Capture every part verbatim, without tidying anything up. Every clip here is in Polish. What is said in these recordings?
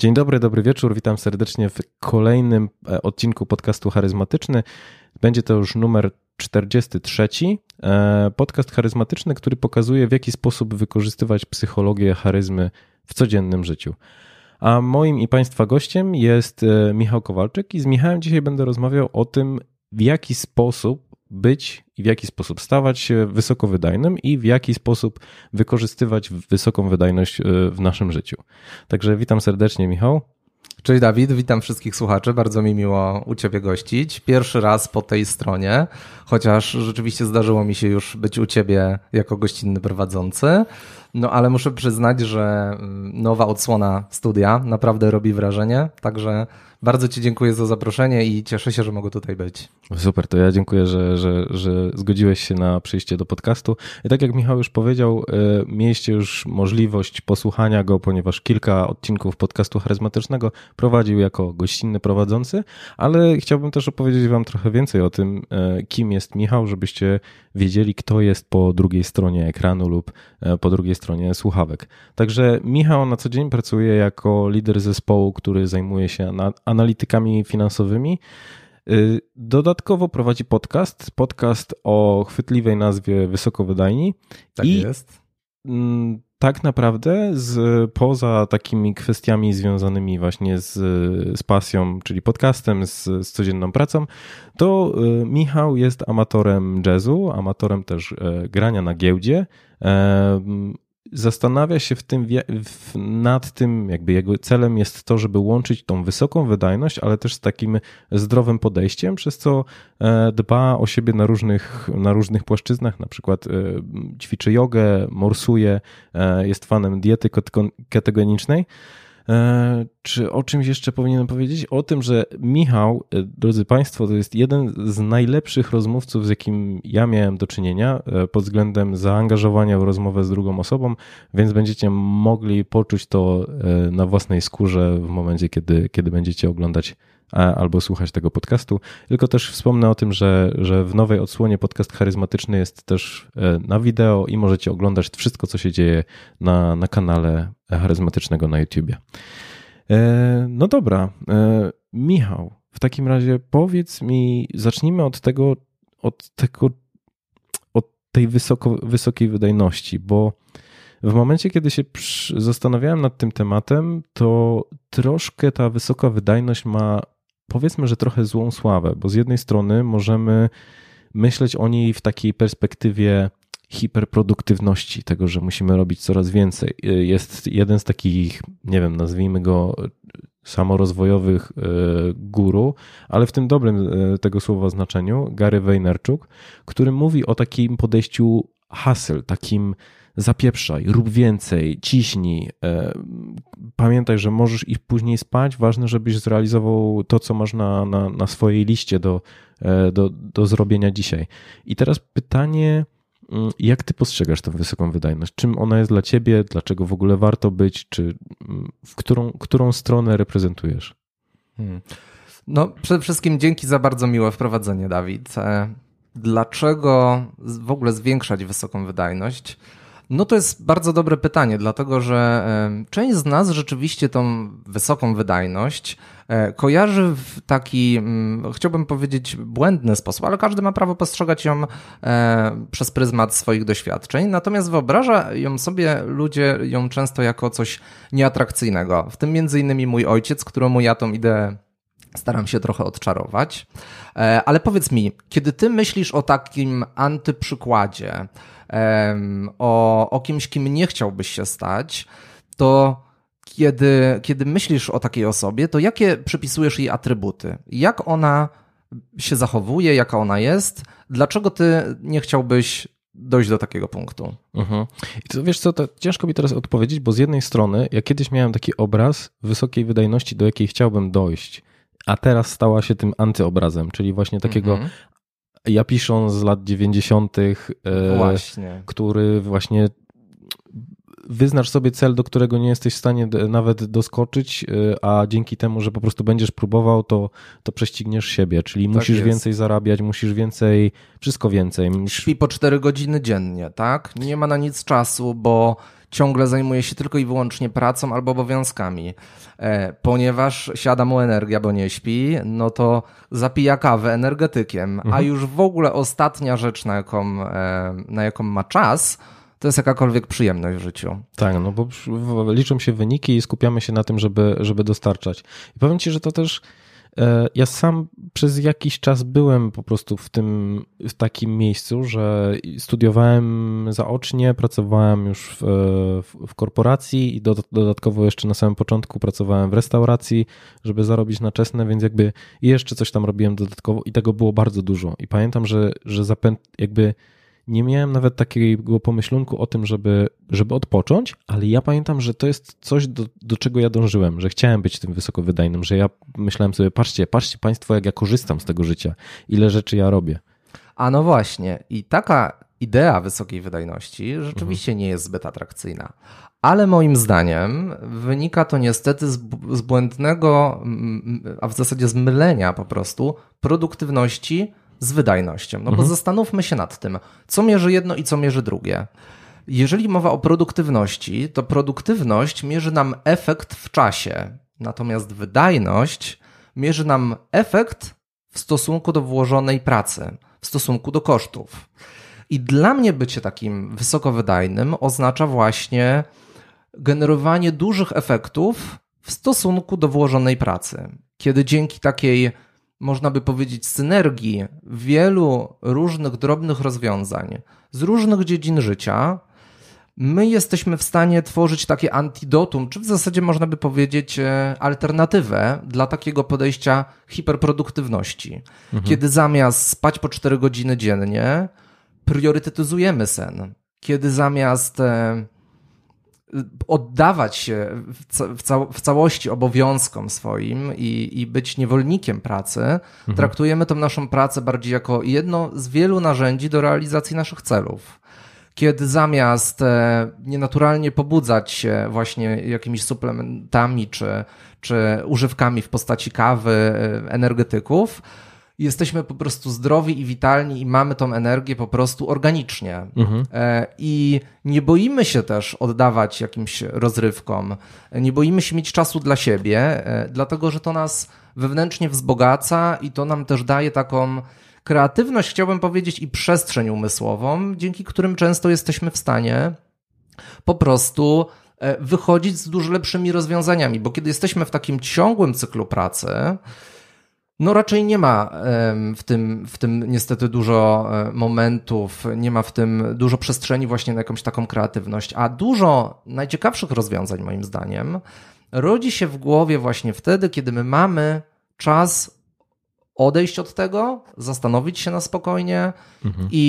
Dzień dobry, dobry wieczór, witam serdecznie w kolejnym odcinku podcastu Charyzmatyczny. Będzie to już numer czterdziesty trzeci. Podcast charyzmatyczny, który pokazuje, w jaki sposób wykorzystywać psychologię charyzmy w codziennym życiu. A moim i Państwa gościem jest Michał Kowalczyk i z Michałem dzisiaj będę rozmawiał o tym, w jaki sposób być i w jaki sposób stawać się wysokowydajnym i w jaki sposób wykorzystywać wysoką wydajność w naszym życiu. Także witam serdecznie, Michał. Cześć Dawid, witam wszystkich słuchaczy, bardzo mi miło u Ciebie gościć. Pierwszy raz po tej stronie, chociaż rzeczywiście zdarzyło mi się już być u Ciebie jako gościnny prowadzący, no ale muszę przyznać, że nowa odsłona studia naprawdę robi wrażenie, także bardzo Ci dziękuję za zaproszenie i cieszę się, że mogę tutaj być. Super, to ja dziękuję, że, że, że zgodziłeś się na przyjście do podcastu. I tak jak Michał już powiedział, mieliście już możliwość posłuchania go, ponieważ kilka odcinków podcastu charyzmatycznego prowadził jako gościnny prowadzący, ale chciałbym też opowiedzieć Wam trochę więcej o tym, kim jest Michał, żebyście wiedzieli, kto jest po drugiej stronie ekranu lub po drugiej stronie słuchawek. Także Michał na co dzień pracuje jako lider zespołu, który zajmuje się analitykami finansowymi. Dodatkowo prowadzi podcast, podcast o chwytliwej nazwie Wysokowydajni. Tak I jest. Tak naprawdę z, poza takimi kwestiami związanymi właśnie z, z pasją, czyli podcastem, z, z codzienną pracą, to Michał jest amatorem jazzu, amatorem też grania na giełdzie. Zastanawia się w tym, w, nad tym, jakby jego celem jest to, żeby łączyć tą wysoką wydajność, ale też z takim zdrowym podejściem, przez co dba o siebie na różnych, na różnych płaszczyznach, na przykład ćwiczy jogę, morsuje, jest fanem diety ketogenicznej. Czy o czymś jeszcze powinienem powiedzieć? O tym, że Michał, drodzy Państwo, to jest jeden z najlepszych rozmówców, z jakim ja miałem do czynienia pod względem zaangażowania w rozmowę z drugą osobą, więc będziecie mogli poczuć to na własnej skórze w momencie, kiedy, kiedy będziecie oglądać albo słuchać tego podcastu. Tylko też wspomnę o tym, że, że w nowej odsłonie podcast charyzmatyczny jest też na wideo i możecie oglądać wszystko, co się dzieje na, na kanale charyzmatycznego na YouTubie. No dobra, Michał, w takim razie powiedz mi, zacznijmy od tego, od tego, od tej wysoko, wysokiej wydajności, bo w momencie, kiedy się zastanawiałem nad tym tematem, to troszkę ta wysoka wydajność ma, powiedzmy, że trochę złą sławę, bo z jednej strony możemy myśleć o niej w takiej perspektywie hiperproduktywności, tego, że musimy robić coraz więcej. Jest jeden z takich, nie wiem, nazwijmy go samorozwojowych guru, ale w tym dobrym tego słowa znaczeniu, Gary Vaynerchuk, który mówi o takim podejściu hustle, takim zapieprzaj, rób więcej, ciśnij. Pamiętaj, że możesz iść później spać. Ważne, żebyś zrealizował to, co masz na, na, na swojej liście do, do, do zrobienia dzisiaj. I teraz pytanie, jak ty postrzegasz tę wysoką wydajność? Czym ona jest dla ciebie? Dlaczego w ogóle warto być? Czy w którą, którą stronę reprezentujesz? Hmm. No, przede wszystkim dzięki za bardzo miłe wprowadzenie, Dawid. Dlaczego w ogóle zwiększać wysoką wydajność? No to jest bardzo dobre pytanie, dlatego że część z nas rzeczywiście tą wysoką wydajność kojarzy w taki, chciałbym powiedzieć, błędny sposób, ale każdy ma prawo postrzegać ją przez pryzmat swoich doświadczeń, natomiast wyobrażają sobie ludzie ją często jako coś nieatrakcyjnego, w tym między innymi mój ojciec, któremu ja tą ideę staram się trochę odczarować, ale powiedz mi, kiedy ty myślisz o takim antyprzykładzie, o, o kimś, kim nie chciałbyś się stać, to kiedy, kiedy myślisz o takiej osobie, to jakie przypisujesz jej atrybuty? Jak ona się zachowuje, jaka ona jest? Dlaczego ty nie chciałbyś dojść do takiego punktu? Mhm. I to, wiesz co, to ciężko mi teraz odpowiedzieć, bo z jednej strony ja kiedyś miałem taki obraz wysokiej wydajności, do jakiej chciałbym dojść, a teraz stała się tym antyobrazem, czyli właśnie takiego mhm. Japiszon z lat dziewięćdziesiątych, właśnie. Który właśnie wyznasz sobie cel, do którego nie jesteś w stanie nawet doskoczyć, a dzięki temu, że po prostu będziesz próbował, to, to prześcigniesz siebie, czyli tak musisz jest. Więcej zarabiać, musisz więcej, wszystko więcej. Śpi po cztery godziny dziennie, tak? Nie ma na nic czasu, bo ciągle zajmuję się tylko i wyłącznie pracą albo obowiązkami. Ponieważ siada mu energia, bo nie śpi, no to zapija kawę energetykiem. Mhm. A już w ogóle ostatnia rzecz, na jaką, na jaką ma czas, to jest jakakolwiek przyjemność w życiu. Tak, no bo liczą się wyniki i skupiamy się na tym, żeby, żeby dostarczać. I powiem ci, że to też... Ja sam przez jakiś czas byłem po prostu w tym, w takim miejscu, że studiowałem zaocznie, pracowałem już w, w korporacji i do, dodatkowo jeszcze na samym początku pracowałem w restauracji, żeby zarobić na czesne, więc jakby jeszcze coś tam robiłem dodatkowo i tego było bardzo dużo. I pamiętam, że, że zapę, jakby nie miałem nawet takiego pomyślunku o tym, żeby, żeby odpocząć, ale ja pamiętam, że to jest coś, do, do czego ja dążyłem, że chciałem być tym wysokowydajnym, że ja myślałem sobie, patrzcie, patrzcie państwo, jak ja korzystam z tego życia, ile rzeczy ja robię. A no właśnie, i taka idea wysokiej wydajności rzeczywiście mhm. nie jest zbyt atrakcyjna, ale moim zdaniem wynika to niestety z, z błędnego, a w zasadzie z mylenia po prostu produktywności z wydajnością. No mhm. bo zastanówmy się nad tym, co mierzy jedno i co mierzy drugie. Jeżeli mowa o produktywności, to produktywność mierzy nam efekt w czasie, natomiast wydajność mierzy nam efekt w stosunku do włożonej pracy, w stosunku do kosztów. I dla mnie bycie takim wysokowydajnym oznacza właśnie generowanie dużych efektów w stosunku do włożonej pracy. Kiedy dzięki takiej, można by powiedzieć, synergii wielu różnych drobnych rozwiązań z różnych dziedzin życia, my jesteśmy w stanie tworzyć takie antidotum, czy w zasadzie można by powiedzieć alternatywę dla takiego podejścia hiperproduktywności. Mhm. Kiedy zamiast spać po cztery godziny dziennie, priorytetyzujemy sen. Kiedy zamiast oddawać się w, ca- w całości obowiązkom swoim i, i być niewolnikiem pracy, mhm. traktujemy tą naszą pracę bardziej jako jedno z wielu narzędzi do realizacji naszych celów. Kiedy zamiast e, nienaturalnie pobudzać się właśnie jakimiś suplementami czy, czy używkami w postaci kawy, e, energetyków, jesteśmy po prostu zdrowi i witalni i mamy tą energię po prostu organicznie. Mhm. I nie boimy się też oddawać jakimś rozrywkom, nie boimy się mieć czasu dla siebie, dlatego że to nas wewnętrznie wzbogaca i to nam też daje taką kreatywność, chciałbym powiedzieć, i przestrzeń umysłową, dzięki którym często jesteśmy w stanie po prostu wychodzić z dużo lepszymi rozwiązaniami, bo kiedy jesteśmy w takim ciągłym cyklu pracy, no raczej nie ma w tym, w tym niestety dużo momentów, nie ma w tym dużo przestrzeni właśnie na jakąś taką kreatywność, a dużo najciekawszych rozwiązań moim zdaniem rodzi się w głowie właśnie wtedy, kiedy my mamy czas odejść od tego, zastanowić się na spokojnie mhm. i,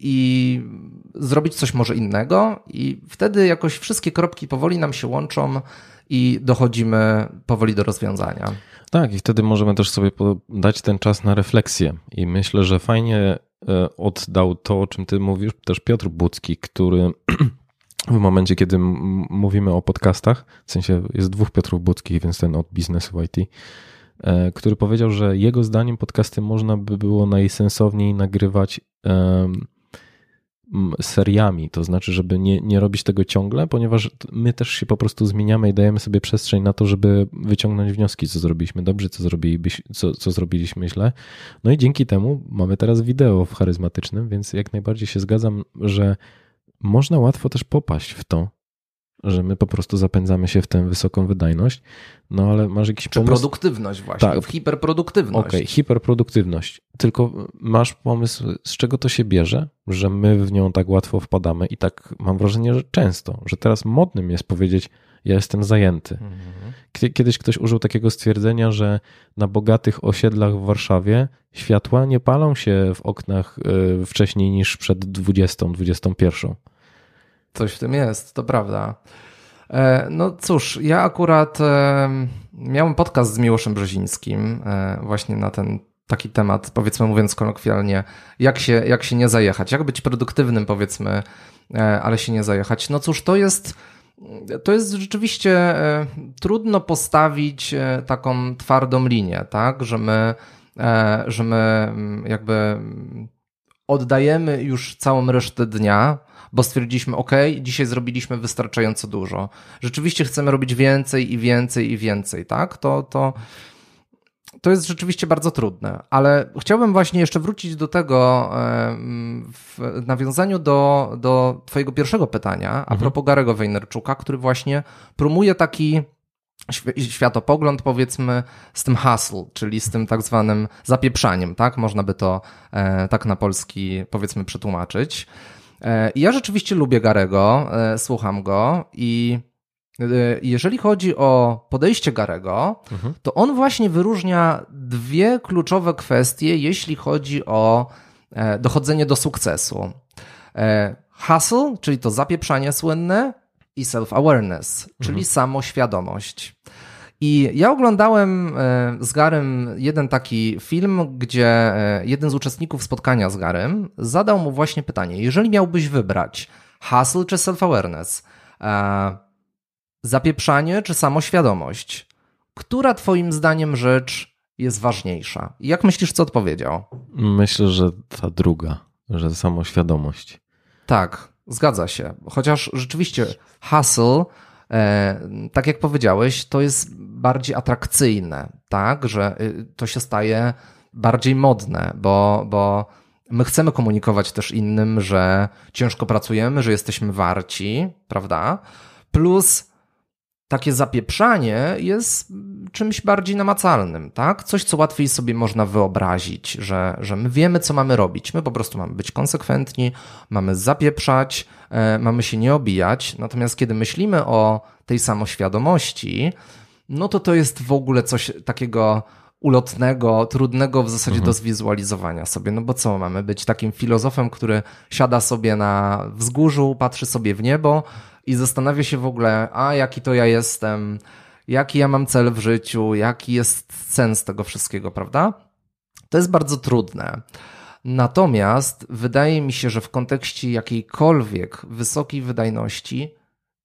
i zrobić coś może innego i wtedy jakoś wszystkie kropki powoli nam się łączą i dochodzimy powoli do rozwiązania. Tak, i wtedy możemy też sobie dać ten czas na refleksję i myślę, że fajnie oddał to, o czym ty mówisz, też Piotr Budzki, który w momencie, kiedy mówimy o podcastach, w sensie jest dwóch Piotrów Budzkich, więc ten od biznesu I T, który powiedział, że jego zdaniem podcasty można by było najsensowniej nagrywać seriami, to znaczy, żeby nie, nie robić tego ciągle, ponieważ my też się po prostu zmieniamy i dajemy sobie przestrzeń na to, żeby wyciągnąć wnioski, co zrobiliśmy dobrze, co, co, co zrobiliśmy źle. No i dzięki temu mamy teraz wideo w charyzmatycznym, więc jak najbardziej się zgadzam, że można łatwo też popaść w to, że my po prostu zapędzamy się w tę wysoką wydajność, no ale masz jakiś pomysł... Czy produktywność właśnie, tak. W hiperproduktywność. Okej, okay, hiperproduktywność. Tylko masz pomysł, z czego to się bierze, że my w nią tak łatwo wpadamy i tak mam wrażenie, że często, że teraz modnym jest powiedzieć, ja jestem zajęty. Mhm. Kiedyś ktoś użył takiego stwierdzenia, że na bogatych osiedlach w Warszawie światła nie palą się w oknach wcześniej niż przed dwudziestą, dwudziestą pierwszą. Coś w tym jest, to prawda. No cóż, ja akurat miałem podcast z Miłoszem Brzezińskim właśnie na ten taki temat, powiedzmy mówiąc kolokwialnie, jak się, jak się nie zajechać, jak być produktywnym powiedzmy, ale się nie zajechać. No cóż, to jest, to jest rzeczywiście trudno postawić taką twardą linię, tak, że my, że my jakby oddajemy już całą resztę dnia bo stwierdziliśmy, ok, dzisiaj zrobiliśmy wystarczająco dużo. Rzeczywiście chcemy robić więcej i więcej i więcej, tak? To, to, to jest rzeczywiście bardzo trudne, ale chciałbym właśnie jeszcze wrócić do tego w nawiązaniu do, do twojego pierwszego pytania, mhm. a propos Gary'ego Vaynerchuka, który właśnie promuje taki światopogląd, powiedzmy, z tym hustle, czyli z tym tak zwanym zapieprzaniem, tak? Można by to e, tak na polski, powiedzmy, przetłumaczyć. E, ja rzeczywiście lubię Gary'ego, e, słucham go i e, jeżeli chodzi o podejście Gary'ego, mhm. to on właśnie wyróżnia dwie kluczowe kwestie, jeśli chodzi o e, dochodzenie do sukcesu. E, hustle, czyli to zapieprzanie słynne, i self-awareness, czyli mhm. samoświadomość. I ja oglądałem z Garym jeden taki film, gdzie jeden z uczestników spotkania z Garym zadał mu właśnie pytanie, jeżeli miałbyś wybrać hustle czy self-awareness, zapieprzanie czy samoświadomość, która twoim zdaniem rzecz jest ważniejsza? Jak myślisz, co odpowiedział? Myślę, że ta druga, że samoświadomość. Tak. Zgadza się, chociaż rzeczywiście hustle, e, tak jak powiedziałeś, to jest bardziej atrakcyjne, tak, że to się staje bardziej modne, bo, bo my chcemy komunikować też innym, że ciężko pracujemy, że jesteśmy warci, prawda, plus takie zapieprzanie jest czymś bardziej namacalnym, tak, coś, co łatwiej sobie można wyobrazić, że, że my wiemy, co mamy robić, my po prostu mamy być konsekwentni, mamy zapieprzać, e, mamy się nie obijać, natomiast kiedy myślimy o tej samoświadomości, no to to jest w ogóle coś takiego ulotnego, trudnego w zasadzie mhm. do zwizualizowania sobie, no bo co, mamy być takim filozofem, który siada sobie na wzgórzu, patrzy sobie w niebo i zastanawia się w ogóle, a jaki to ja jestem, jaki ja mam cel w życiu, jaki jest sens tego wszystkiego, prawda? To jest bardzo trudne. Natomiast wydaje mi się, że w kontekście jakiejkolwiek wysokiej wydajności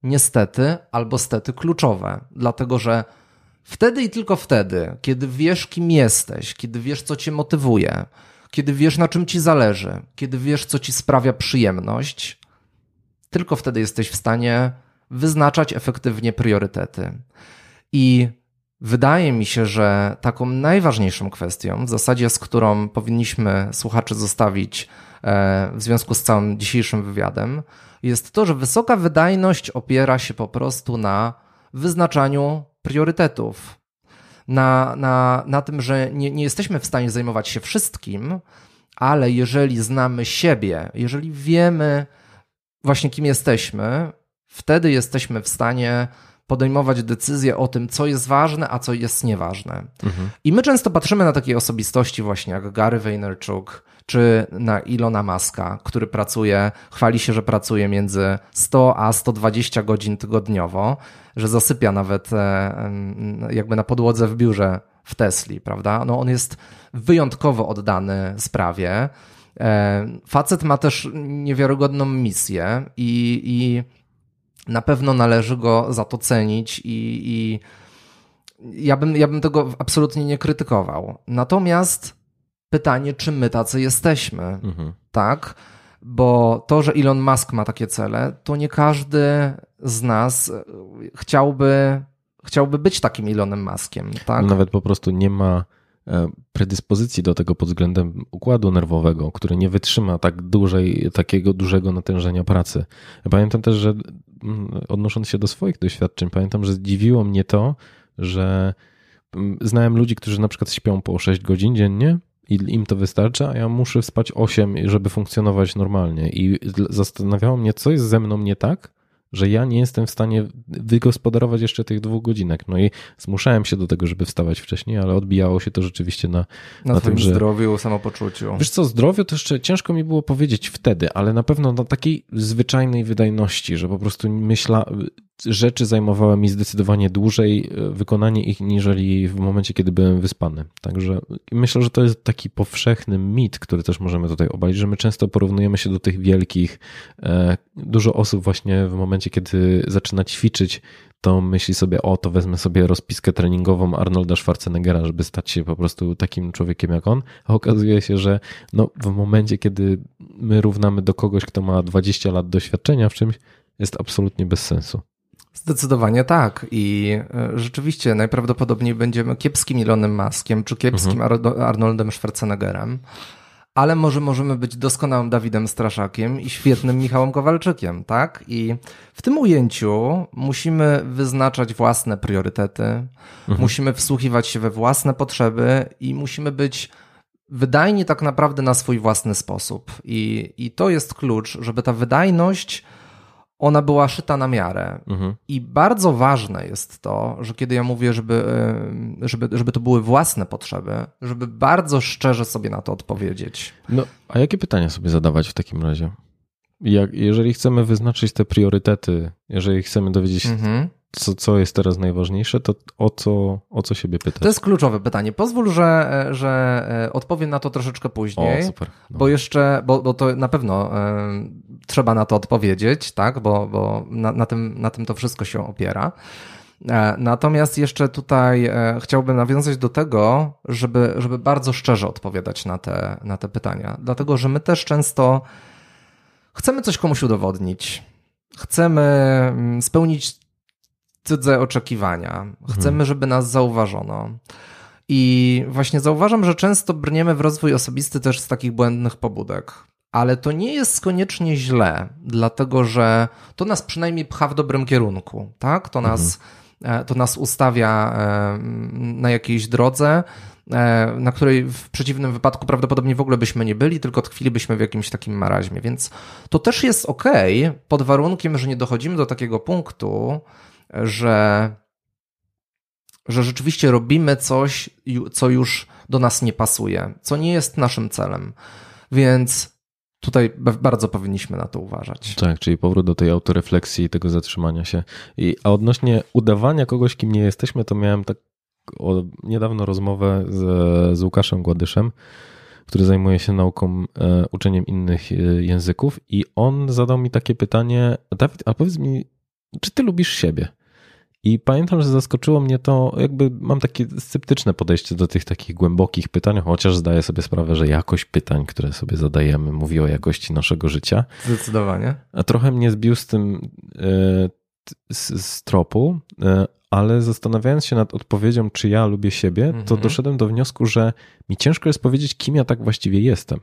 niestety albo stety kluczowe, dlatego że wtedy i tylko wtedy, kiedy wiesz, kim jesteś, kiedy wiesz, co cię motywuje, kiedy wiesz, na czym ci zależy, kiedy wiesz, co ci sprawia przyjemność, tylko wtedy jesteś w stanie wyznaczać efektywnie priorytety. I wydaje mi się, że taką najważniejszą kwestią, w zasadzie z którą powinniśmy słuchaczy zostawić w związku z całym dzisiejszym wywiadem, jest to, że wysoka wydajność opiera się po prostu na wyznaczaniu priorytetów. Na, na, na tym, że nie, nie jesteśmy w stanie zajmować się wszystkim, ale jeżeli znamy siebie, jeżeli wiemy właśnie, kim jesteśmy, wtedy jesteśmy w stanie podejmować decyzje o tym, co jest ważne, a co jest nieważne. Mhm. I my często patrzymy na takie osobistości właśnie jak Gary Vaynerchuk czy na Elona Muska, który pracuje, chwali się, że pracuje między sto a sto dwadzieścia godzin tygodniowo, że zasypia nawet jakby na podłodze w biurze w Tesli, prawda? No on jest wyjątkowo oddany sprawie. Facet ma też niewiarygodną misję i, i na pewno należy go za to cenić i, i ja bym, ja bym tego absolutnie nie krytykował. Natomiast pytanie, czy my tacy jesteśmy, mhm. tak? Bo to, że Elon Musk ma takie cele, to nie każdy z nas chciałby, chciałby być takim Elonem Muskiem. Tak? Nawet po prostu nie ma predyspozycji do tego pod względem układu nerwowego, który nie wytrzyma tak dużej, takiego dużego natężenia pracy. Pamiętam też, że odnosząc się do swoich doświadczeń, pamiętam, że zdziwiło mnie to, że znałem ludzi, którzy na przykład śpią po sześć godzin dziennie i im to wystarcza, a ja muszę spać osiem, żeby funkcjonować normalnie. I zastanawiało mnie, co jest ze mną nie tak, że ja nie jestem w stanie wygospodarować jeszcze tych dwóch godzinek. No i zmuszałem się do tego, żeby wstawać wcześniej, ale odbijało się to rzeczywiście na, na, na tym, że... zdrowiu, samopoczuciu. Wiesz co, zdrowiu to jeszcze ciężko mi było powiedzieć wtedy, ale na pewno na takiej zwyczajnej wydajności, że po prostu myśla... rzeczy zajmowały mi zdecydowanie dłużej wykonanie ich, niżeli w momencie, kiedy byłem wyspany. Także myślę, że to jest taki powszechny mit, który też możemy tutaj obalić, że my często porównujemy się do tych wielkich. Dużo osób właśnie w momencie, momencie, kiedy zaczyna ćwiczyć, to myśli sobie, o, to wezmę sobie rozpiskę treningową Arnolda Schwarzeneggera, żeby stać się po prostu takim człowiekiem jak on, a okazuje się, że no, w momencie, kiedy my równamy do kogoś, kto ma dwadzieścia lat doświadczenia w czymś, jest absolutnie bez sensu. Zdecydowanie tak i rzeczywiście najprawdopodobniej będziemy kiepskim Elonem Muskiem czy kiepskim mhm. Arnoldem Schwarzeneggerem, ale może możemy być doskonałym Dawidem Straszakiem i świetnym Michałem Kowalczykiem, tak? I w tym ujęciu musimy wyznaczać własne priorytety, mhm. musimy wsłuchiwać się we własne potrzeby i musimy być wydajni tak naprawdę na swój własny sposób. I, i to jest klucz, żeby ta wydajność, ona była szyta na miarę. Mhm. I bardzo ważne jest to, że kiedy ja mówię, żeby, żeby, żeby to były własne potrzeby, żeby bardzo szczerze sobie na to odpowiedzieć. No, a jakie pytania sobie zadawać w takim razie? Jak, jeżeli chcemy wyznaczyć te priorytety, jeżeli chcemy dowiedzieć się, mhm. co, co jest teraz najważniejsze, to o co, o co siebie pytać? To jest kluczowe pytanie. Pozwól, że, że odpowiem na to troszeczkę później, o, super. No. bo jeszcze, bo, bo to na pewno y, trzeba na to odpowiedzieć, tak? bo, bo na, na, tym, na tym to wszystko się opiera. Natomiast jeszcze tutaj chciałbym nawiązać do tego, żeby, żeby bardzo szczerze odpowiadać na te, na te pytania, dlatego że my też często chcemy coś komuś udowodnić, chcemy spełnić cudze oczekiwania. Chcemy, żeby nas zauważono. I właśnie zauważam, że często brniemy w rozwój osobisty też z takich błędnych pobudek. Ale to nie jest koniecznie źle, dlatego że to nas przynajmniej pcha w dobrym kierunku, tak? To nas, to nas ustawia na jakiejś drodze, na której w przeciwnym wypadku prawdopodobnie w ogóle byśmy nie byli, tylko tkwilibyśmy w jakimś takim maraźmie. Więc to też jest okej, pod warunkiem, że nie dochodzimy do takiego punktu, Że, że rzeczywiście robimy coś, co już do nas nie pasuje, co nie jest naszym celem. Więc tutaj bardzo powinniśmy na to uważać. Tak, czyli powrót do tej autorefleksji i tego zatrzymania się. I, a odnośnie udawania kogoś, kim nie jesteśmy, to miałem tak o, niedawno rozmowę z, z Łukaszem Gładyszem, który zajmuje się nauką, e, uczeniem innych e, języków i on zadał mi takie pytanie, Dawid, a powiedz mi, czy ty lubisz siebie? I pamiętam, że zaskoczyło mnie to, jakby mam takie sceptyczne podejście do tych takich głębokich pytań, chociaż zdaję sobie sprawę, że jakość pytań, które sobie zadajemy, mówi o jakości naszego życia. Zdecydowanie. A trochę mnie zbił z tym z, z tropu, ale zastanawiając się nad odpowiedzią, czy ja lubię siebie, mhm. to doszedłem do wniosku, że mi ciężko jest powiedzieć, kim ja tak właściwie jestem.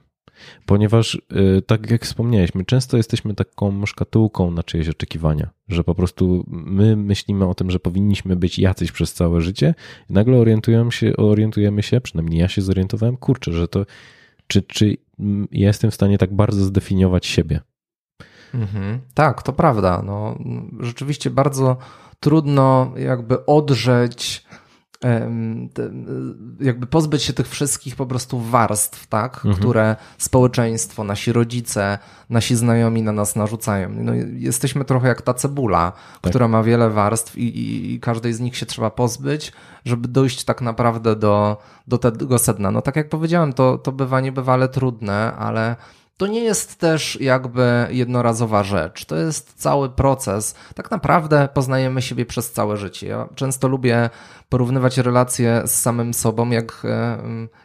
Ponieważ, tak jak wspomniałeś, my często jesteśmy taką szkatułką na czyjeś oczekiwania, że po prostu my myślimy o tym, że powinniśmy być jacyś przez całe życie i nagle orientujemy się, orientujemy się, przynajmniej ja się zorientowałem, kurczę, że to, czy, czy jestem w stanie tak bardzo zdefiniować siebie. Mhm. Tak, to prawda. No, rzeczywiście bardzo trudno jakby odrzeć... jakby pozbyć się tych wszystkich po prostu warstw, tak, mhm. które społeczeństwo, nasi rodzice, nasi znajomi na nas narzucają. No, jesteśmy trochę jak ta cebula, tak. która ma wiele warstw i, i, i każdej z nich się trzeba pozbyć, żeby dojść tak naprawdę do, do tego sedna. No tak jak powiedziałem, to, to bywa niebywale trudne, ale to nie jest też jakby jednorazowa rzecz. To jest cały proces. Tak naprawdę poznajemy siebie przez całe życie. Ja często lubię porównywać relacje z samym sobą jak,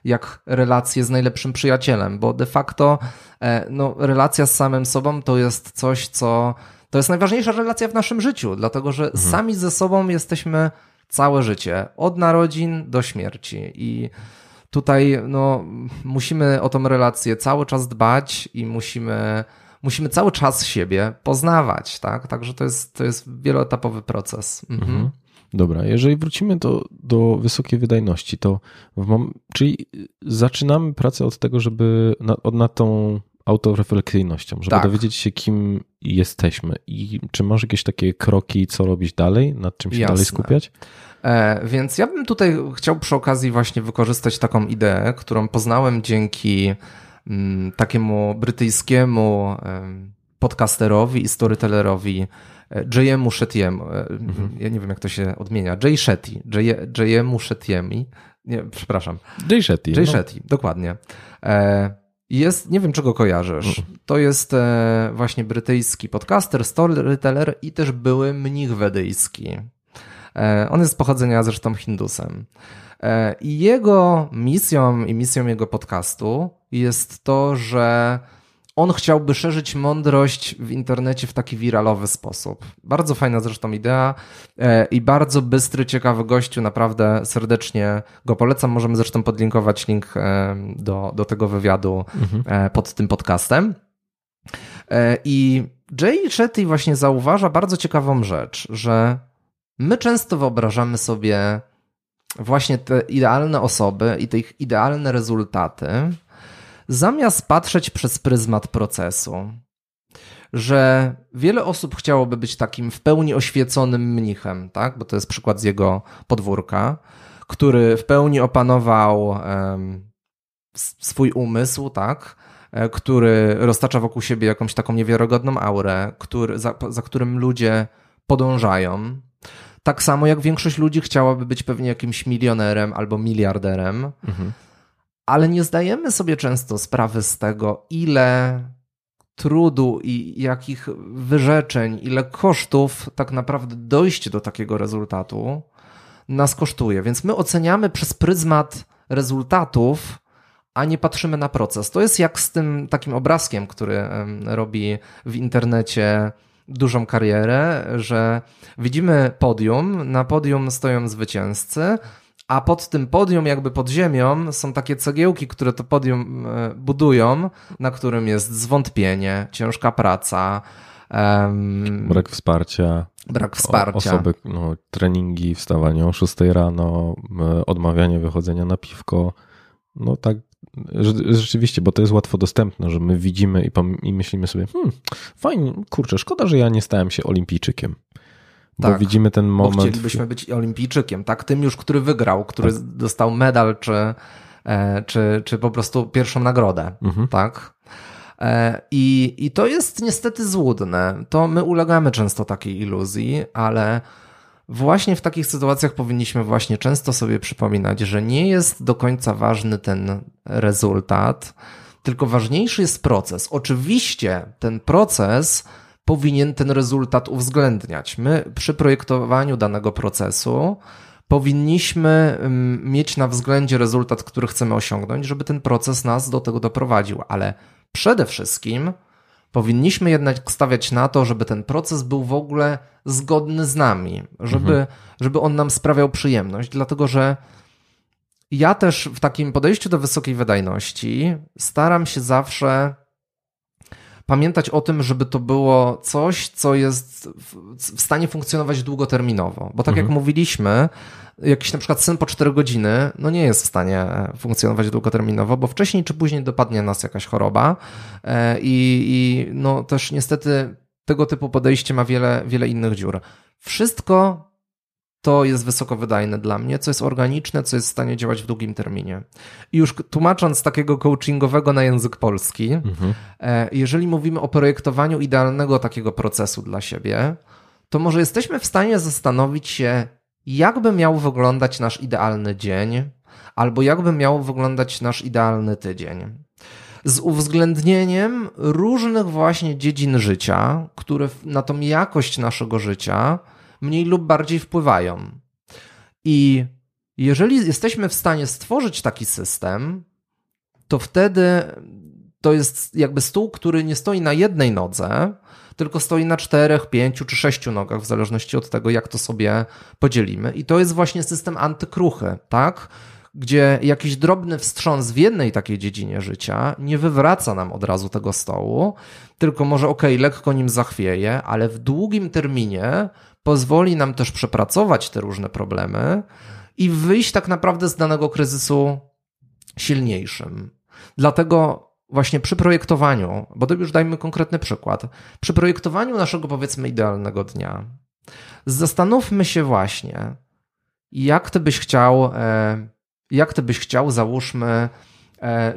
jak relacje z najlepszym przyjacielem, bo de facto no, relacja z samym sobą to jest coś, co... To jest najważniejsza relacja w naszym życiu, dlatego że mhm. sami ze sobą jesteśmy całe życie. Od narodzin do śmierci i... Tutaj no, musimy o tą relację cały czas dbać i musimy, musimy cały czas siebie poznawać, tak? Także to jest, to jest wieloetapowy proces. Mhm. Dobra, jeżeli wrócimy do, do wysokiej wydajności, to mam, czyli zaczynamy pracę od tego, żeby nad, nad tą autorefleksyjnością, żeby tak. dowiedzieć się, kim jesteśmy. I czy masz jakieś takie kroki, co robić dalej, nad czym się Jasne. Dalej skupiać? Więc ja bym tutaj chciał przy okazji właśnie wykorzystać taką ideę, którą poznałem dzięki takiemu brytyjskiemu podcasterowi i storytellerowi Jayemu Shettyemu. Mhm. Ja nie wiem, jak to się odmienia. Jay Shetty. Jay, Jayemu Shettyemi. Nie, przepraszam. Jay Shetty. Jay no. Shetty, dokładnie. Jest, nie wiem, czego kojarzysz. To jest e, właśnie brytyjski podcaster, storyteller i też były mnich wedyjski. E, on jest z pochodzenia zresztą Hindusem. E, I jego misją i misją jego podcastu jest to, że on chciałby szerzyć mądrość w internecie w taki wiralowy sposób. Bardzo fajna zresztą idea i bardzo bystry, ciekawy gościu. Naprawdę serdecznie go polecam. Możemy zresztą podlinkować link do, do tego wywiadu mhm. pod tym podcastem. I Jay Shetty właśnie zauważa bardzo ciekawą rzecz, że my często wyobrażamy sobie właśnie te idealne osoby i te ich idealne rezultaty, zamiast patrzeć przez pryzmat procesu, że wiele osób chciałoby być takim w pełni oświeconym mnichem, tak? Bo to jest przykład z jego podwórka, który w pełni opanował um, swój umysł, tak? Który roztacza wokół siebie jakąś taką niewiarygodną aurę, który, za, za którym ludzie podążają. Tak samo jak większość ludzi chciałaby być pewnie jakimś milionerem albo miliarderem, mhm. ale nie zdajemy sobie często sprawy z tego, ile trudu i jakich wyrzeczeń, ile kosztów tak naprawdę dojście do takiego rezultatu nas kosztuje. Więc my oceniamy przez pryzmat rezultatów, a nie patrzymy na proces. To jest jak z tym takim obrazkiem, który robi w internecie dużą karierę, że widzimy podium, na podium stoją zwycięzcy, a pod tym podium, jakby pod ziemią, są takie cegiełki, które to podium budują, na którym jest zwątpienie, ciężka praca. Um, brak wsparcia. Brak wsparcia. Osoby, no, treningi, wstawanie o szóstej rano, odmawianie wychodzenia na piwko. No tak, rzeczywiście, bo to jest łatwo dostępne, że my widzimy i, pom- i myślimy sobie, hmm, fajnie, kurczę, szkoda, że ja nie stałem się olimpijczykiem. Bo tak, widzimy ten moment. Bo chcielibyśmy być olimpijczykiem, tak? Tym już, który wygrał, który tak. dostał medal, czy, czy, czy po prostu pierwszą nagrodę, mhm. tak? I, i to jest niestety złudne. To my ulegamy często takiej iluzji, ale właśnie w takich sytuacjach powinniśmy właśnie często sobie przypominać, że nie jest do końca ważny ten rezultat, tylko ważniejszy jest proces. Oczywiście ten proces powinien ten rezultat uwzględniać. My przy projektowaniu danego procesu powinniśmy mieć na względzie rezultat, który chcemy osiągnąć, żeby ten proces nas do tego doprowadził, ale przede wszystkim powinniśmy jednak stawiać na to, żeby ten proces był w ogóle zgodny z nami, żeby, mhm. żeby on nam sprawiał przyjemność, dlatego że ja też w takim podejściu do wysokiej wydajności staram się zawsze pamiętać o tym, żeby to było coś, co jest w stanie funkcjonować długoterminowo. Bo tak mhm. jak mówiliśmy, jakiś na przykład sen po cztery godziny no nie jest w stanie funkcjonować długoterminowo, bo wcześniej czy później dopadnie nas jakaś choroba i, i no też niestety tego typu podejście ma wiele, wiele innych dziur. Wszystko to jest wysokowydajne dla mnie, co jest organiczne, co jest w stanie działać w długim terminie. I już tłumacząc takiego coachingowego na język polski, mhm. jeżeli mówimy o projektowaniu idealnego takiego procesu dla siebie, to może jesteśmy w stanie zastanowić się, jakby miał wyglądać nasz idealny dzień, albo jakby miał wyglądać nasz idealny tydzień. Z uwzględnieniem różnych właśnie dziedzin życia, które na tą jakość naszego życia mniej lub bardziej wpływają. I jeżeli jesteśmy w stanie stworzyć taki system, to wtedy to jest jakby stół, który nie stoi na jednej nodze, tylko stoi na czterech, pięciu czy sześciu nogach, w zależności od tego, jak to sobie podzielimy. I to jest właśnie system antykruchy, tak? Gdzie jakiś drobny wstrząs w jednej takiej dziedzinie życia nie wywraca nam od razu tego stołu, tylko może okej, okay, lekko nim zachwieje, ale w długim terminie pozwoli nam też przepracować te różne problemy i wyjść tak naprawdę z danego kryzysu silniejszym. Dlatego właśnie przy projektowaniu, bo to już dajmy konkretny przykład, przy projektowaniu naszego powiedzmy idealnego dnia zastanówmy się właśnie, jak ty byś chciał, jak ty byś chciał załóżmy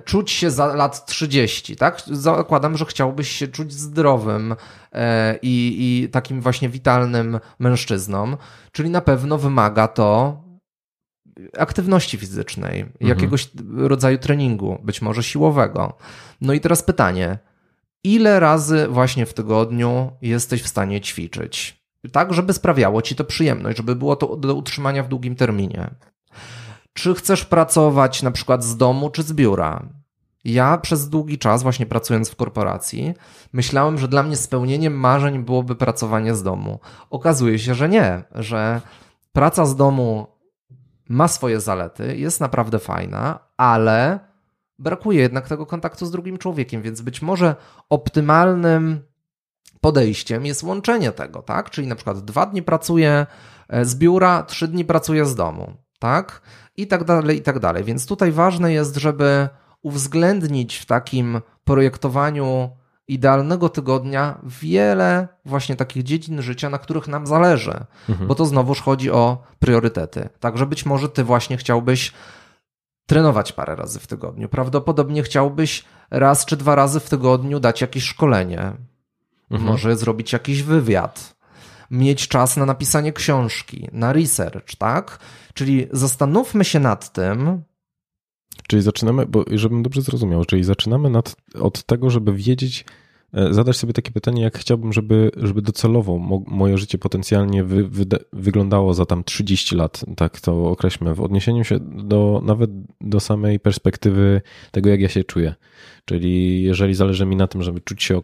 czuć się za lat trzydziestu, tak? Zakładam, że chciałbyś się czuć zdrowym i, i takim właśnie witalnym mężczyzną, czyli na pewno wymaga to aktywności fizycznej, mhm. jakiegoś rodzaju treningu, być może siłowego. No i teraz pytanie, ile razy właśnie w tygodniu jesteś w stanie ćwiczyć? Tak, żeby sprawiało ci to przyjemność, żeby było to do utrzymania w długim terminie. Czy chcesz pracować na przykład z domu czy z biura? Ja przez długi czas, właśnie pracując w korporacji, myślałem, że dla mnie spełnieniem marzeń byłoby pracowanie z domu. Okazuje się, że nie, że praca z domu ma swoje zalety, jest naprawdę fajna, ale brakuje jednak tego kontaktu z drugim człowiekiem, więc być może optymalnym podejściem jest łączenie tego, tak? Czyli na przykład dwa dni pracuję z biura, trzy dni pracuję z domu, tak? I tak dalej, i tak dalej. Więc tutaj ważne jest, żeby uwzględnić w takim projektowaniu idealnego tygodnia wiele właśnie takich dziedzin życia, na których nam zależy, mhm. bo to znowuż chodzi o priorytety. Także być może ty właśnie chciałbyś trenować parę razy w tygodniu. Prawdopodobnie chciałbyś raz czy dwa razy w tygodniu dać jakieś szkolenie. Mhm. Może zrobić jakiś wywiad, mieć czas na napisanie książki, na research, tak? Czyli zastanówmy się nad tym. Czyli zaczynamy, bo żebym dobrze zrozumiał, czyli zaczynamy nad, od tego, żeby wiedzieć, zadać sobie takie pytanie, jak chciałbym, żeby, żeby docelowo mo, moje życie potencjalnie wy, wy, wyglądało za tam trzydzieści lat, tak to określmy, w odniesieniu się do nawet do samej perspektywy tego, jak ja się czuję. Czyli jeżeli zależy mi na tym, żeby czuć się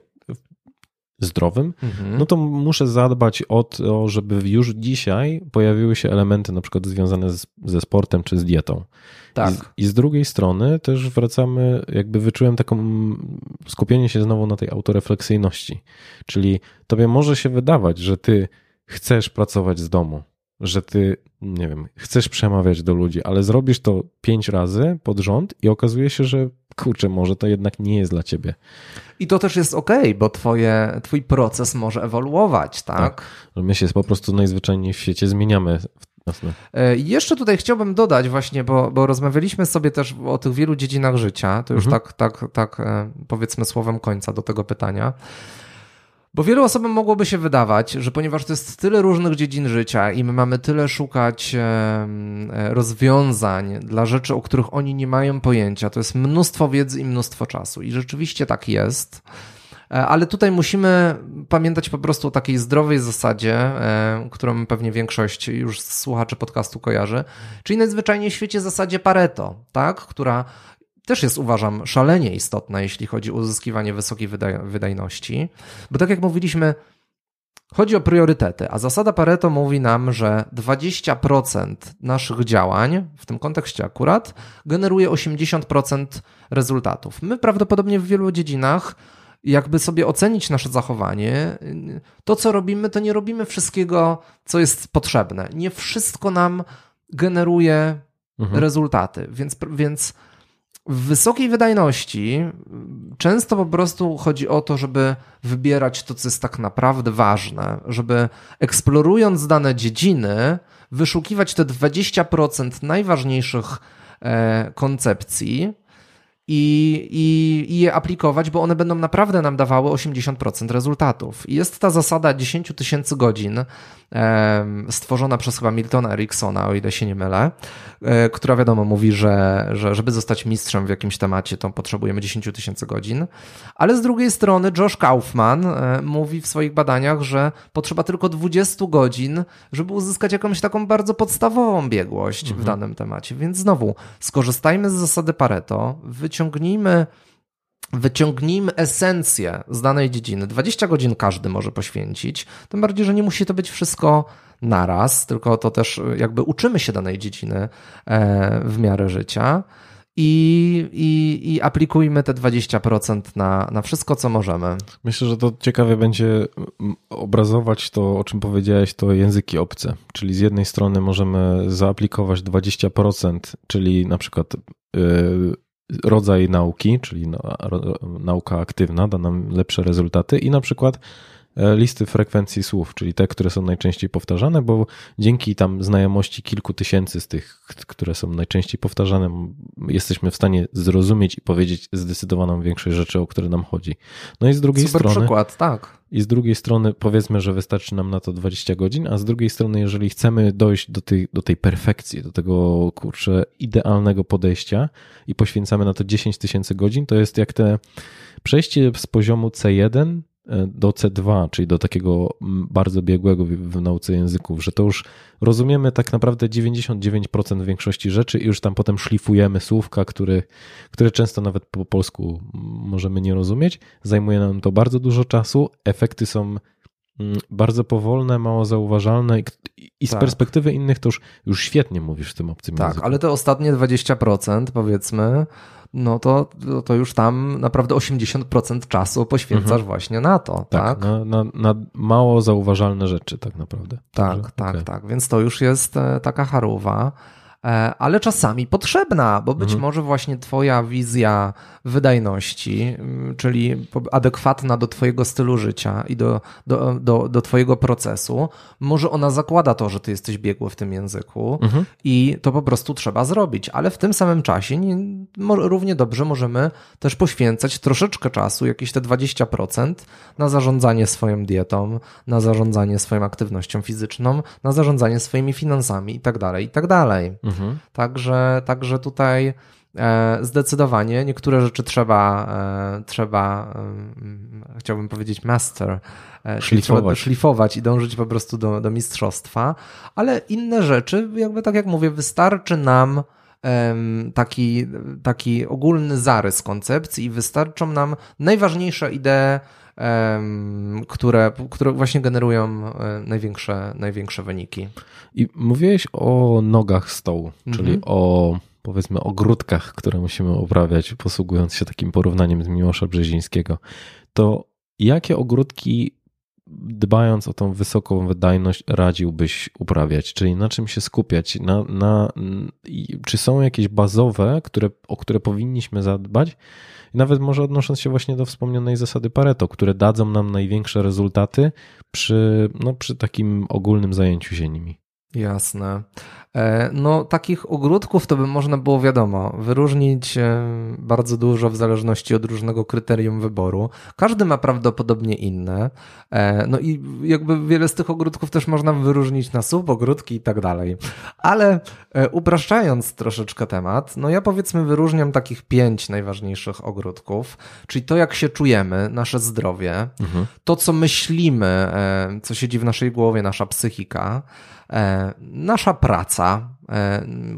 zdrowym, mhm. no to muszę zadbać o to, żeby już dzisiaj pojawiły się elementy na przykład związane z, ze sportem czy z dietą. Tak. I z, I z drugiej strony też wracamy, jakby wyczułem taką skupienie się znowu na tej autorefleksyjności. Czyli tobie może się wydawać, że ty chcesz pracować z domu, że ty, nie wiem, chcesz przemawiać do ludzi, ale zrobisz to pięć razy pod rząd i okazuje się, że kurczę, może to jednak nie jest dla ciebie. I to też jest okej, bo twoje, twój proces może ewoluować, tak? tak? My się po prostu najzwyczajniej w świecie zmieniamy. Jeszcze tutaj chciałbym dodać właśnie, bo, bo rozmawialiśmy sobie też o tych wielu dziedzinach życia, to już mhm. tak, tak, tak powiedzmy słowem końca do tego pytania. Bo wielu osobom mogłoby się wydawać, że ponieważ to jest tyle różnych dziedzin życia i my mamy tyle szukać rozwiązań dla rzeczy, o których oni nie mają pojęcia, to jest mnóstwo wiedzy i mnóstwo czasu. I rzeczywiście tak jest, ale tutaj musimy pamiętać po prostu o takiej zdrowej zasadzie, którą pewnie większość już słuchaczy podcastu kojarzy, czyli najzwyczajniej w świecie zasadzie Pareto, tak? Która też jest, uważam, szalenie istotna, jeśli chodzi o uzyskiwanie wysokiej wyda- wydajności, bo tak jak mówiliśmy, chodzi o priorytety, a zasada Pareto mówi nam, że dwadzieścia procent naszych działań, w tym kontekście akurat, generuje osiemdziesiąt procent rezultatów. My prawdopodobnie w wielu dziedzinach, jakby sobie ocenić nasze zachowanie, to co robimy, to nie robimy wszystkiego, co jest potrzebne. Nie wszystko nam generuje mhm. rezultaty, więc... więc w wysokiej wydajności często po prostu chodzi o to, żeby wybierać to, co jest tak naprawdę ważne, żeby eksplorując dane dziedziny, wyszukiwać te dwadzieścia procent najważniejszych koncepcji i, i, i je aplikować, bo one będą naprawdę nam dawały osiemdziesiąt procent rezultatów. I jest ta zasada dziesięć tysięcy godzin stworzona przez chyba Miltona Ericksona, o ile się nie mylę, która wiadomo mówi, że, że żeby zostać mistrzem w jakimś temacie, to potrzebujemy dziesięć tysięcy godzin, ale z drugiej strony Josh Kaufman mówi w swoich badaniach, że potrzeba tylko dwadzieścia godzin, żeby uzyskać jakąś taką bardzo podstawową biegłość mhm. w danym temacie, więc znowu skorzystajmy z zasady Pareto, wyciągnijmy Wyciągnijmy esencję z danej dziedziny. dwadzieścia godzin każdy może poświęcić, tym bardziej, że nie musi to być wszystko naraz, tylko to też jakby uczymy się danej dziedziny w miarę życia i, i, i aplikujmy te dwadzieścia procent na, na wszystko, co możemy. Myślę, że to ciekawie będzie obrazować to, o czym powiedziałeś, to języki obce, czyli z jednej strony możemy zaaplikować dwadzieścia procent, czyli na przykład yy, rodzaj nauki, czyli nauka aktywna da nam lepsze rezultaty i na przykład listy frekwencji słów, czyli te, które są najczęściej powtarzane, bo dzięki tam znajomości kilku tysięcy z tych, które są najczęściej powtarzane, jesteśmy w stanie zrozumieć i powiedzieć zdecydowaną większość rzeczy, o które nam chodzi. No i z drugiej Super strony... przykład, tak. I z drugiej strony powiedzmy, że wystarczy nam na to dwadzieścia godzin, a z drugiej strony, jeżeli chcemy dojść do tej, do tej perfekcji, do tego, kurczę, idealnego podejścia i poświęcamy na to dziesięć tysięcy godzin, to jest jak te przejście z poziomu C jeden do C dwa, czyli do takiego bardzo biegłego w nauce języków, że to już rozumiemy tak naprawdę dziewięćdziesiąt dziewięć procent większości rzeczy i już tam potem szlifujemy słówka, które, które często nawet po polsku możemy nie rozumieć. Zajmuje nam to bardzo dużo czasu, efekty są bardzo powolne, mało zauważalne i, i z tak. perspektywy innych to już, już świetnie mówisz w tym obcym tak, języku. Tak, ale te ostatnie dwadzieścia procent powiedzmy, no to, to już tam naprawdę osiemdziesiąt procent czasu poświęcasz mhm. właśnie na to. Tak, tak? Na, na, na mało zauważalne rzeczy tak naprawdę. Tak, Dobrze? tak, okay. tak. Więc to już jest taka charówa, ale czasami potrzebna, bo być mhm. może właśnie twoja wizja wydajności, czyli adekwatna do twojego stylu życia i do, do, do, do twojego procesu, może ona zakłada to, że ty jesteś biegły w tym języku mhm. i to po prostu trzeba zrobić, ale w tym samym czasie nie, równie dobrze możemy też poświęcać troszeczkę czasu, jakieś te dwadzieścia procent na zarządzanie swoją dietą, na zarządzanie swoją aktywnością fizyczną, na zarządzanie swoimi finansami i tak dalej, i tak dalej. Mhm. Także, także tutaj e, zdecydowanie niektóre rzeczy trzeba, e, trzeba e, chciałbym powiedzieć master, e, szlifować. szlifować i dążyć po prostu do, do mistrzostwa, ale inne rzeczy, jakby tak jak mówię, wystarczy nam e, taki, taki ogólny zarys koncepcji i wystarczą nam najważniejsze idee, Które, które właśnie generują największe, największe wyniki. I mówiłeś o nogach stołu, mhm. czyli o powiedzmy ogródkach, które musimy uprawiać, posługując się takim porównaniem z Miłosza Brzezińskiego. To jakie ogródki, dbając o tą wysoką wydajność, radziłbyś uprawiać? Czyli na czym się skupiać? Na, na, czy są jakieś bazowe, które, o które powinniśmy zadbać? Nawet może odnosząc się właśnie do wspomnianej zasady Pareto, które dadzą nam największe rezultaty przy, no, przy takim ogólnym zajęciu się nimi. Jasne. No takich ogródków to by można było, wiadomo, wyróżnić bardzo dużo w zależności od różnego kryterium wyboru. Każdy ma prawdopodobnie inne. No i jakby wiele z tych ogródków też można wyróżnić na subogródki i tak dalej. Ale upraszczając troszeczkę temat, no ja powiedzmy wyróżniam takich pięć najważniejszych ogródków, czyli to jak się czujemy, nasze zdrowie, mhm. to co myślimy, co siedzi w naszej głowie, nasza psychika, nasza praca,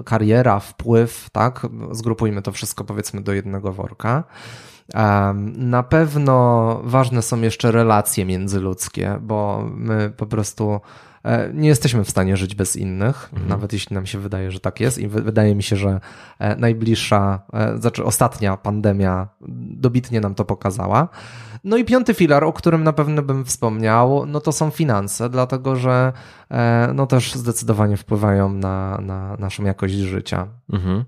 kariera, wpływ, tak? Zgrupujmy to wszystko powiedzmy do jednego worka. Na pewno ważne są jeszcze relacje międzyludzkie, bo my po prostu nie jesteśmy w stanie żyć bez innych, mhm. nawet jeśli nam się wydaje, że tak jest i wydaje mi się, że najbliższa, znaczy ostatnia pandemia dobitnie nam to pokazała. No i piąty filar, o którym na pewno bym wspomniał, no to są finanse, dlatego że no też zdecydowanie wpływają na, na naszą jakość życia. Mhm.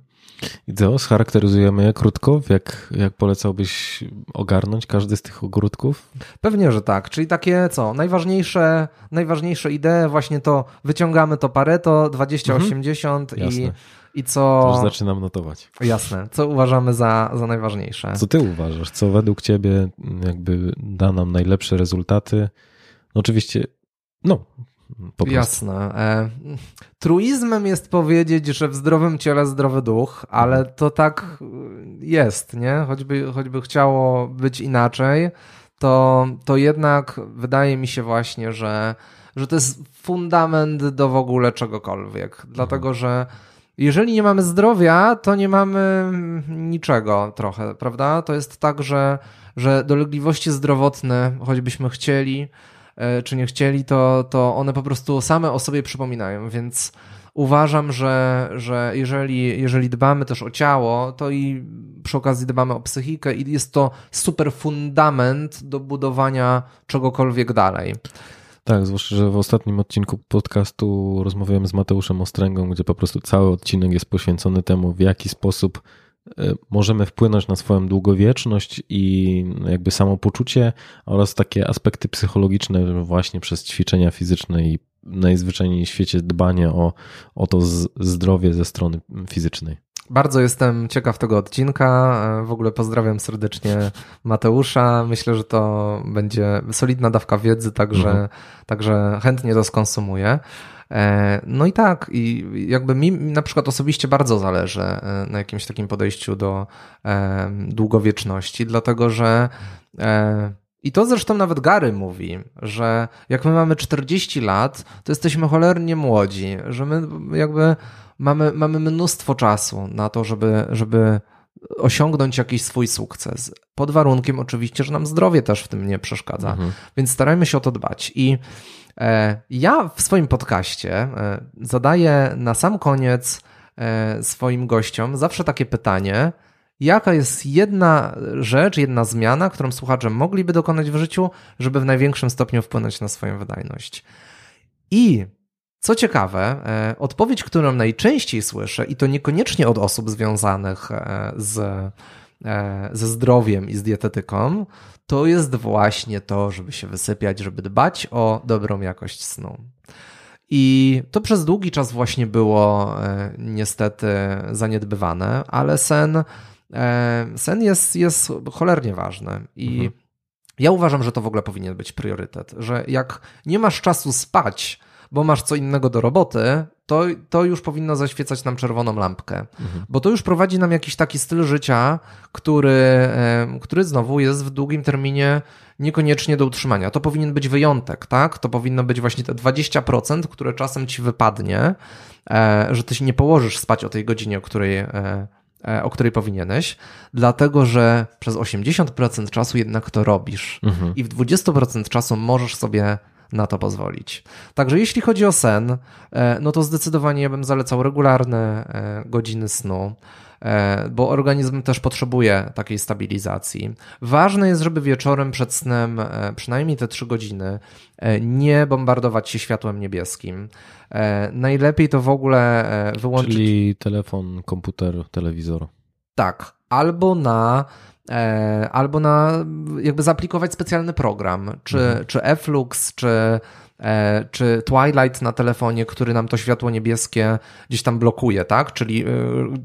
I co, scharakteryzujemy krótko, jak, jak polecałbyś ogarnąć każdy z tych ogródków? Pewnie, że tak, czyli takie co, najważniejsze, najważniejsze idee, właśnie to wyciągamy to Pareto, dwadzieścia osiemdziesiąt mhm. i... I co... To już zaczynam notować. Jasne. Co uważamy za, za najważniejsze? Co ty uważasz? Co według ciebie jakby da nam najlepsze rezultaty? No oczywiście, no po prostu. Jasne. E, truizmem jest powiedzieć, że w zdrowym ciele zdrowy duch, ale to tak jest, nie? Choćby, choćby chciało być inaczej, to, to jednak wydaje mi się właśnie, że, że to jest fundament do w ogóle czegokolwiek. Mhm. Dlatego, że jeżeli nie mamy zdrowia, to nie mamy niczego trochę, prawda? To jest tak, że, że dolegliwości zdrowotne, choćbyśmy chcieli czy nie chcieli, to, to one po prostu same o sobie przypominają, więc uważam, że, że jeżeli, jeżeli dbamy też o ciało, to i przy okazji dbamy o psychikę i jest to super fundament do budowania czegokolwiek dalej. Tak, zwłaszcza, że w ostatnim odcinku podcastu rozmawiałem z Mateuszem Ostręgą, gdzie po prostu cały odcinek jest poświęcony temu, w jaki sposób możemy wpłynąć na swoją długowieczność i jakby samopoczucie oraz takie aspekty psychologiczne właśnie przez ćwiczenia fizyczne i najzwyczajniej w świecie dbanie o, o to zdrowie ze strony fizycznej. Bardzo jestem ciekaw tego odcinka. W ogóle pozdrawiam serdecznie Mateusza. Myślę, że to będzie solidna dawka wiedzy, także, mhm. także chętnie to skonsumuję. No i tak, i jakby mi na przykład osobiście bardzo zależy na jakimś takim podejściu do długowieczności, dlatego że i to zresztą nawet Gary mówi, że jak my mamy czterdzieści lat, to jesteśmy cholernie młodzi, że my jakby mamy, mamy mnóstwo czasu na to, żeby, żeby osiągnąć jakiś swój sukces. Pod warunkiem oczywiście, że nam zdrowie też w tym nie przeszkadza, mhm. więc starajmy się o to dbać. I ja w swoim podcaście zadaję na sam koniec swoim gościom zawsze takie pytanie, jaka jest jedna rzecz, jedna zmiana, którą słuchacze mogliby dokonać w życiu, żeby w największym stopniu wpłynąć na swoją wydajność. I co ciekawe, odpowiedź, którą najczęściej słyszę, i to niekoniecznie od osób związanych z, ze zdrowiem i z dietetyką, to jest właśnie to, żeby się wysypiać, żeby dbać o dobrą jakość snu. I to przez długi czas właśnie było niestety zaniedbywane, ale sen, sen jest, jest cholernie ważny i mhm. ja uważam, że to w ogóle powinien być priorytet, że jak nie masz czasu spać, bo masz co innego do roboty, to, to już powinno zaświecać nam czerwoną lampkę. Mhm. Bo to już prowadzi nam jakiś taki styl życia, który, który znowu jest w długim terminie niekoniecznie do utrzymania. To powinien być wyjątek, tak? To powinno być właśnie te dwadzieścia procent, które czasem ci wypadnie, że ty się nie położysz spać o tej godzinie, o której, o której powinieneś, dlatego że przez osiemdziesiąt procent czasu jednak to robisz. Mhm. I w dwadzieścia procent czasu możesz sobie na to pozwolić. Także jeśli chodzi o sen, no to zdecydowanie ja bym zalecał regularne godziny snu, bo organizm też potrzebuje takiej stabilizacji. Ważne jest, żeby wieczorem przed snem przynajmniej te trzy godziny nie bombardować się światłem niebieskim. Najlepiej to w ogóle wyłączyć. Czyli telefon, komputer, telewizor. Tak, albo na albo na jakby zaaplikować specjalny program, czy, mhm. czy Efflux, czy, czy Twilight na telefonie, który nam to światło niebieskie gdzieś tam blokuje, tak? Czyli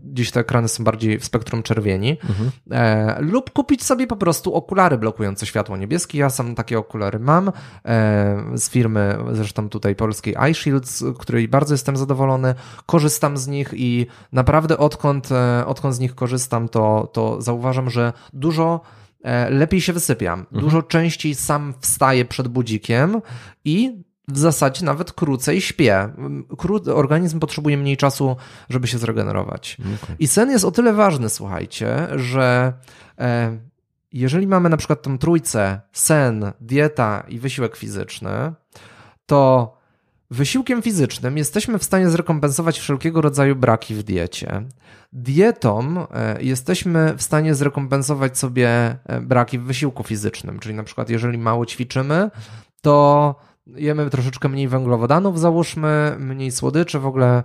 gdzieś te ekrany są bardziej w spektrum czerwieni. Mhm. Lub kupić sobie po prostu okulary blokujące światło niebieskie. Ja sam takie okulary mam z firmy zresztą tutaj polskiej iShield, z której bardzo jestem zadowolony. Korzystam z nich i naprawdę odkąd, odkąd z nich korzystam, to, to zauważam, że dużo lepiej się wysypiam, dużo mhm. częściej sam wstaję przed budzikiem i w zasadzie nawet krócej śpię. Kró- organizm potrzebuje mniej czasu, żeby się zregenerować. Okay. I sen jest o tyle ważny, słuchajcie, że e, jeżeli mamy na przykład tą trójcę sen, dieta i wysiłek fizyczny, to wysiłkiem fizycznym jesteśmy w stanie zrekompensować wszelkiego rodzaju braki w diecie. Dietą jesteśmy w stanie zrekompensować sobie braki w wysiłku fizycznym, czyli na przykład jeżeli mało ćwiczymy, to jemy troszeczkę mniej węglowodanów, załóżmy, mniej słodyczy, w ogóle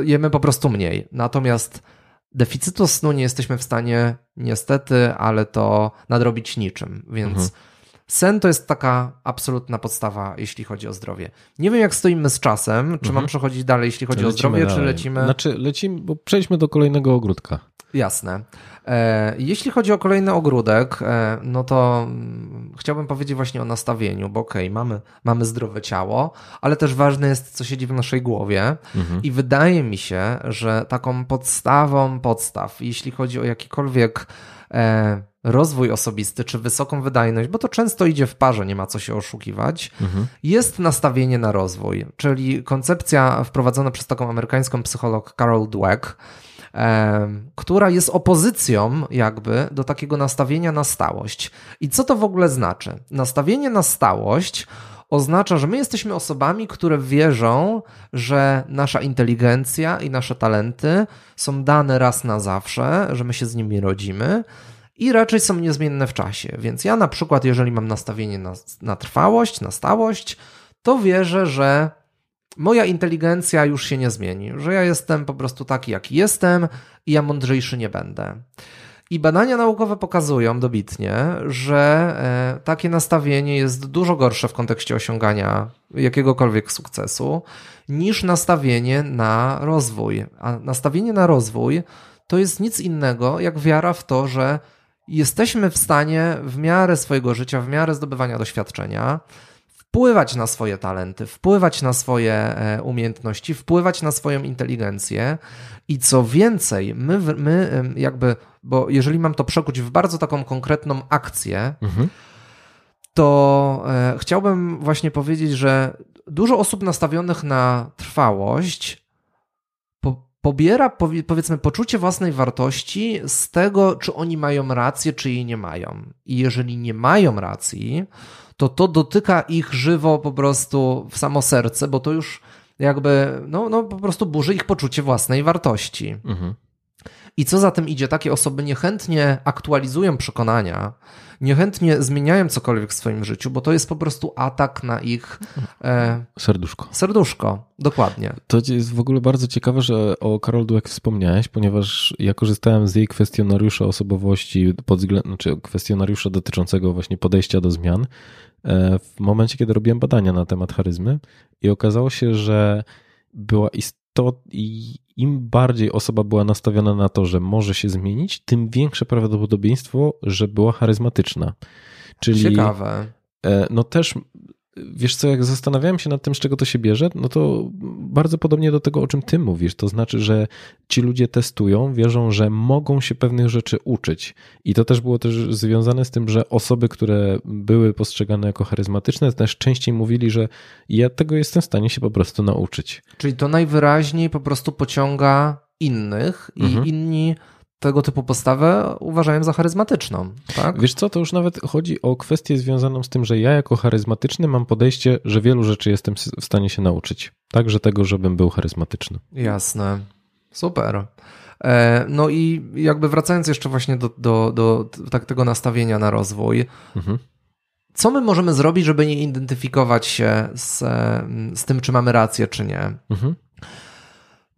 jemy po prostu mniej. Natomiast deficytu snu nie jesteśmy w stanie niestety, ale to nadrobić niczym, więc mhm. sen to jest taka absolutna podstawa, jeśli chodzi o zdrowie. Nie wiem, jak stoimy z czasem, czy mhm. mam przechodzić dalej, jeśli chodzi lecimy o zdrowie, dalej. Czy lecimy... Znaczy lecimy, bo przejdźmy do kolejnego ogródka. Jasne. E, jeśli chodzi o kolejny ogródek, e, no to m, chciałbym powiedzieć właśnie o nastawieniu, bo okej, okay, mamy, mamy zdrowe ciało, ale też ważne jest, co siedzi w naszej głowie mhm. i wydaje mi się, że taką podstawą podstaw, jeśli chodzi o jakikolwiek... E, rozwój osobisty, czy wysoką wydajność, bo to często idzie w parze, nie ma co się oszukiwać, mhm. jest nastawienie na rozwój, czyli koncepcja wprowadzona przez taką amerykańską psycholog Carol Dweck, e, która jest opozycją jakby do takiego nastawienia na stałość. I co to w ogóle znaczy? Nastawienie na stałość oznacza, że my jesteśmy osobami, które wierzą, że nasza inteligencja i nasze talenty są dane raz na zawsze, że my się z nimi rodzimy, i raczej są niezmienne w czasie, więc ja na przykład, jeżeli mam nastawienie na, na trwałość, na stałość, to wierzę, że moja inteligencja już się nie zmieni, że ja jestem po prostu taki, jaki jestem i ja mądrzejszy nie będę. I badania naukowe pokazują dobitnie, że takie nastawienie jest dużo gorsze w kontekście osiągania jakiegokolwiek sukcesu niż nastawienie na rozwój. A nastawienie na rozwój to jest nic innego jak wiara w to, że jesteśmy w stanie w miarę swojego życia, w miarę zdobywania doświadczenia wpływać na swoje talenty, wpływać na swoje umiejętności, wpływać na swoją inteligencję i co więcej, my, my jakby, bo jeżeli mam to przekuć w bardzo taką konkretną akcję, mhm. to e, chciałbym właśnie powiedzieć, że dużo osób nastawionych na trwałość po, pobiera powie, powiedzmy poczucie własnej wartości z tego, czy oni mają rację, czy jej nie mają. I jeżeli nie mają racji, to to dotyka ich żywo po prostu w samo serce, bo to już jakby no, no po prostu burzy ich poczucie własnej wartości. Mhm. I co za tym idzie, takie osoby niechętnie aktualizują przekonania, niechętnie zmieniają cokolwiek w swoim życiu, bo to jest po prostu atak na ich... E, serduszko. Serduszko, dokładnie. To jest w ogóle bardzo ciekawe, że o Carol Dweck wspomniałeś, ponieważ ja korzystałem z jej kwestionariusza osobowości, pod względem, czy kwestionariusza dotyczącego właśnie podejścia do zmian e, w momencie, kiedy robiłem badania na temat charyzmy i okazało się, że była istotna. To im bardziej osoba była nastawiona na to, że może się zmienić, tym większe prawdopodobieństwo, że była charyzmatyczna. Czyli, ciekawe. No też, wiesz co, jak zastanawiałem się nad tym, z czego to się bierze, no to bardzo podobnie do tego, o czym ty mówisz. To znaczy, że ci ludzie testują, wierzą, że mogą się pewnych rzeczy uczyć. I to też było też związane z tym, że osoby, które były postrzegane jako charyzmatyczne, też częściej mówili, że ja tego jestem w stanie się po prostu nauczyć. Czyli to najwyraźniej po prostu pociąga innych i mhm. inni... tego typu postawę uważałem za charyzmatyczną. Tak? Wiesz co, to już nawet chodzi o kwestię związaną z tym, że ja jako charyzmatyczny mam podejście, że wielu rzeczy jestem w stanie się nauczyć. Także tego, żebym był charyzmatyczny. Jasne. Super. No i jakby wracając jeszcze właśnie do, do, do tak tego nastawienia na rozwój. Mhm. Co my możemy zrobić, żeby nie identyfikować się z, z tym, czy mamy rację, czy nie? Mhm.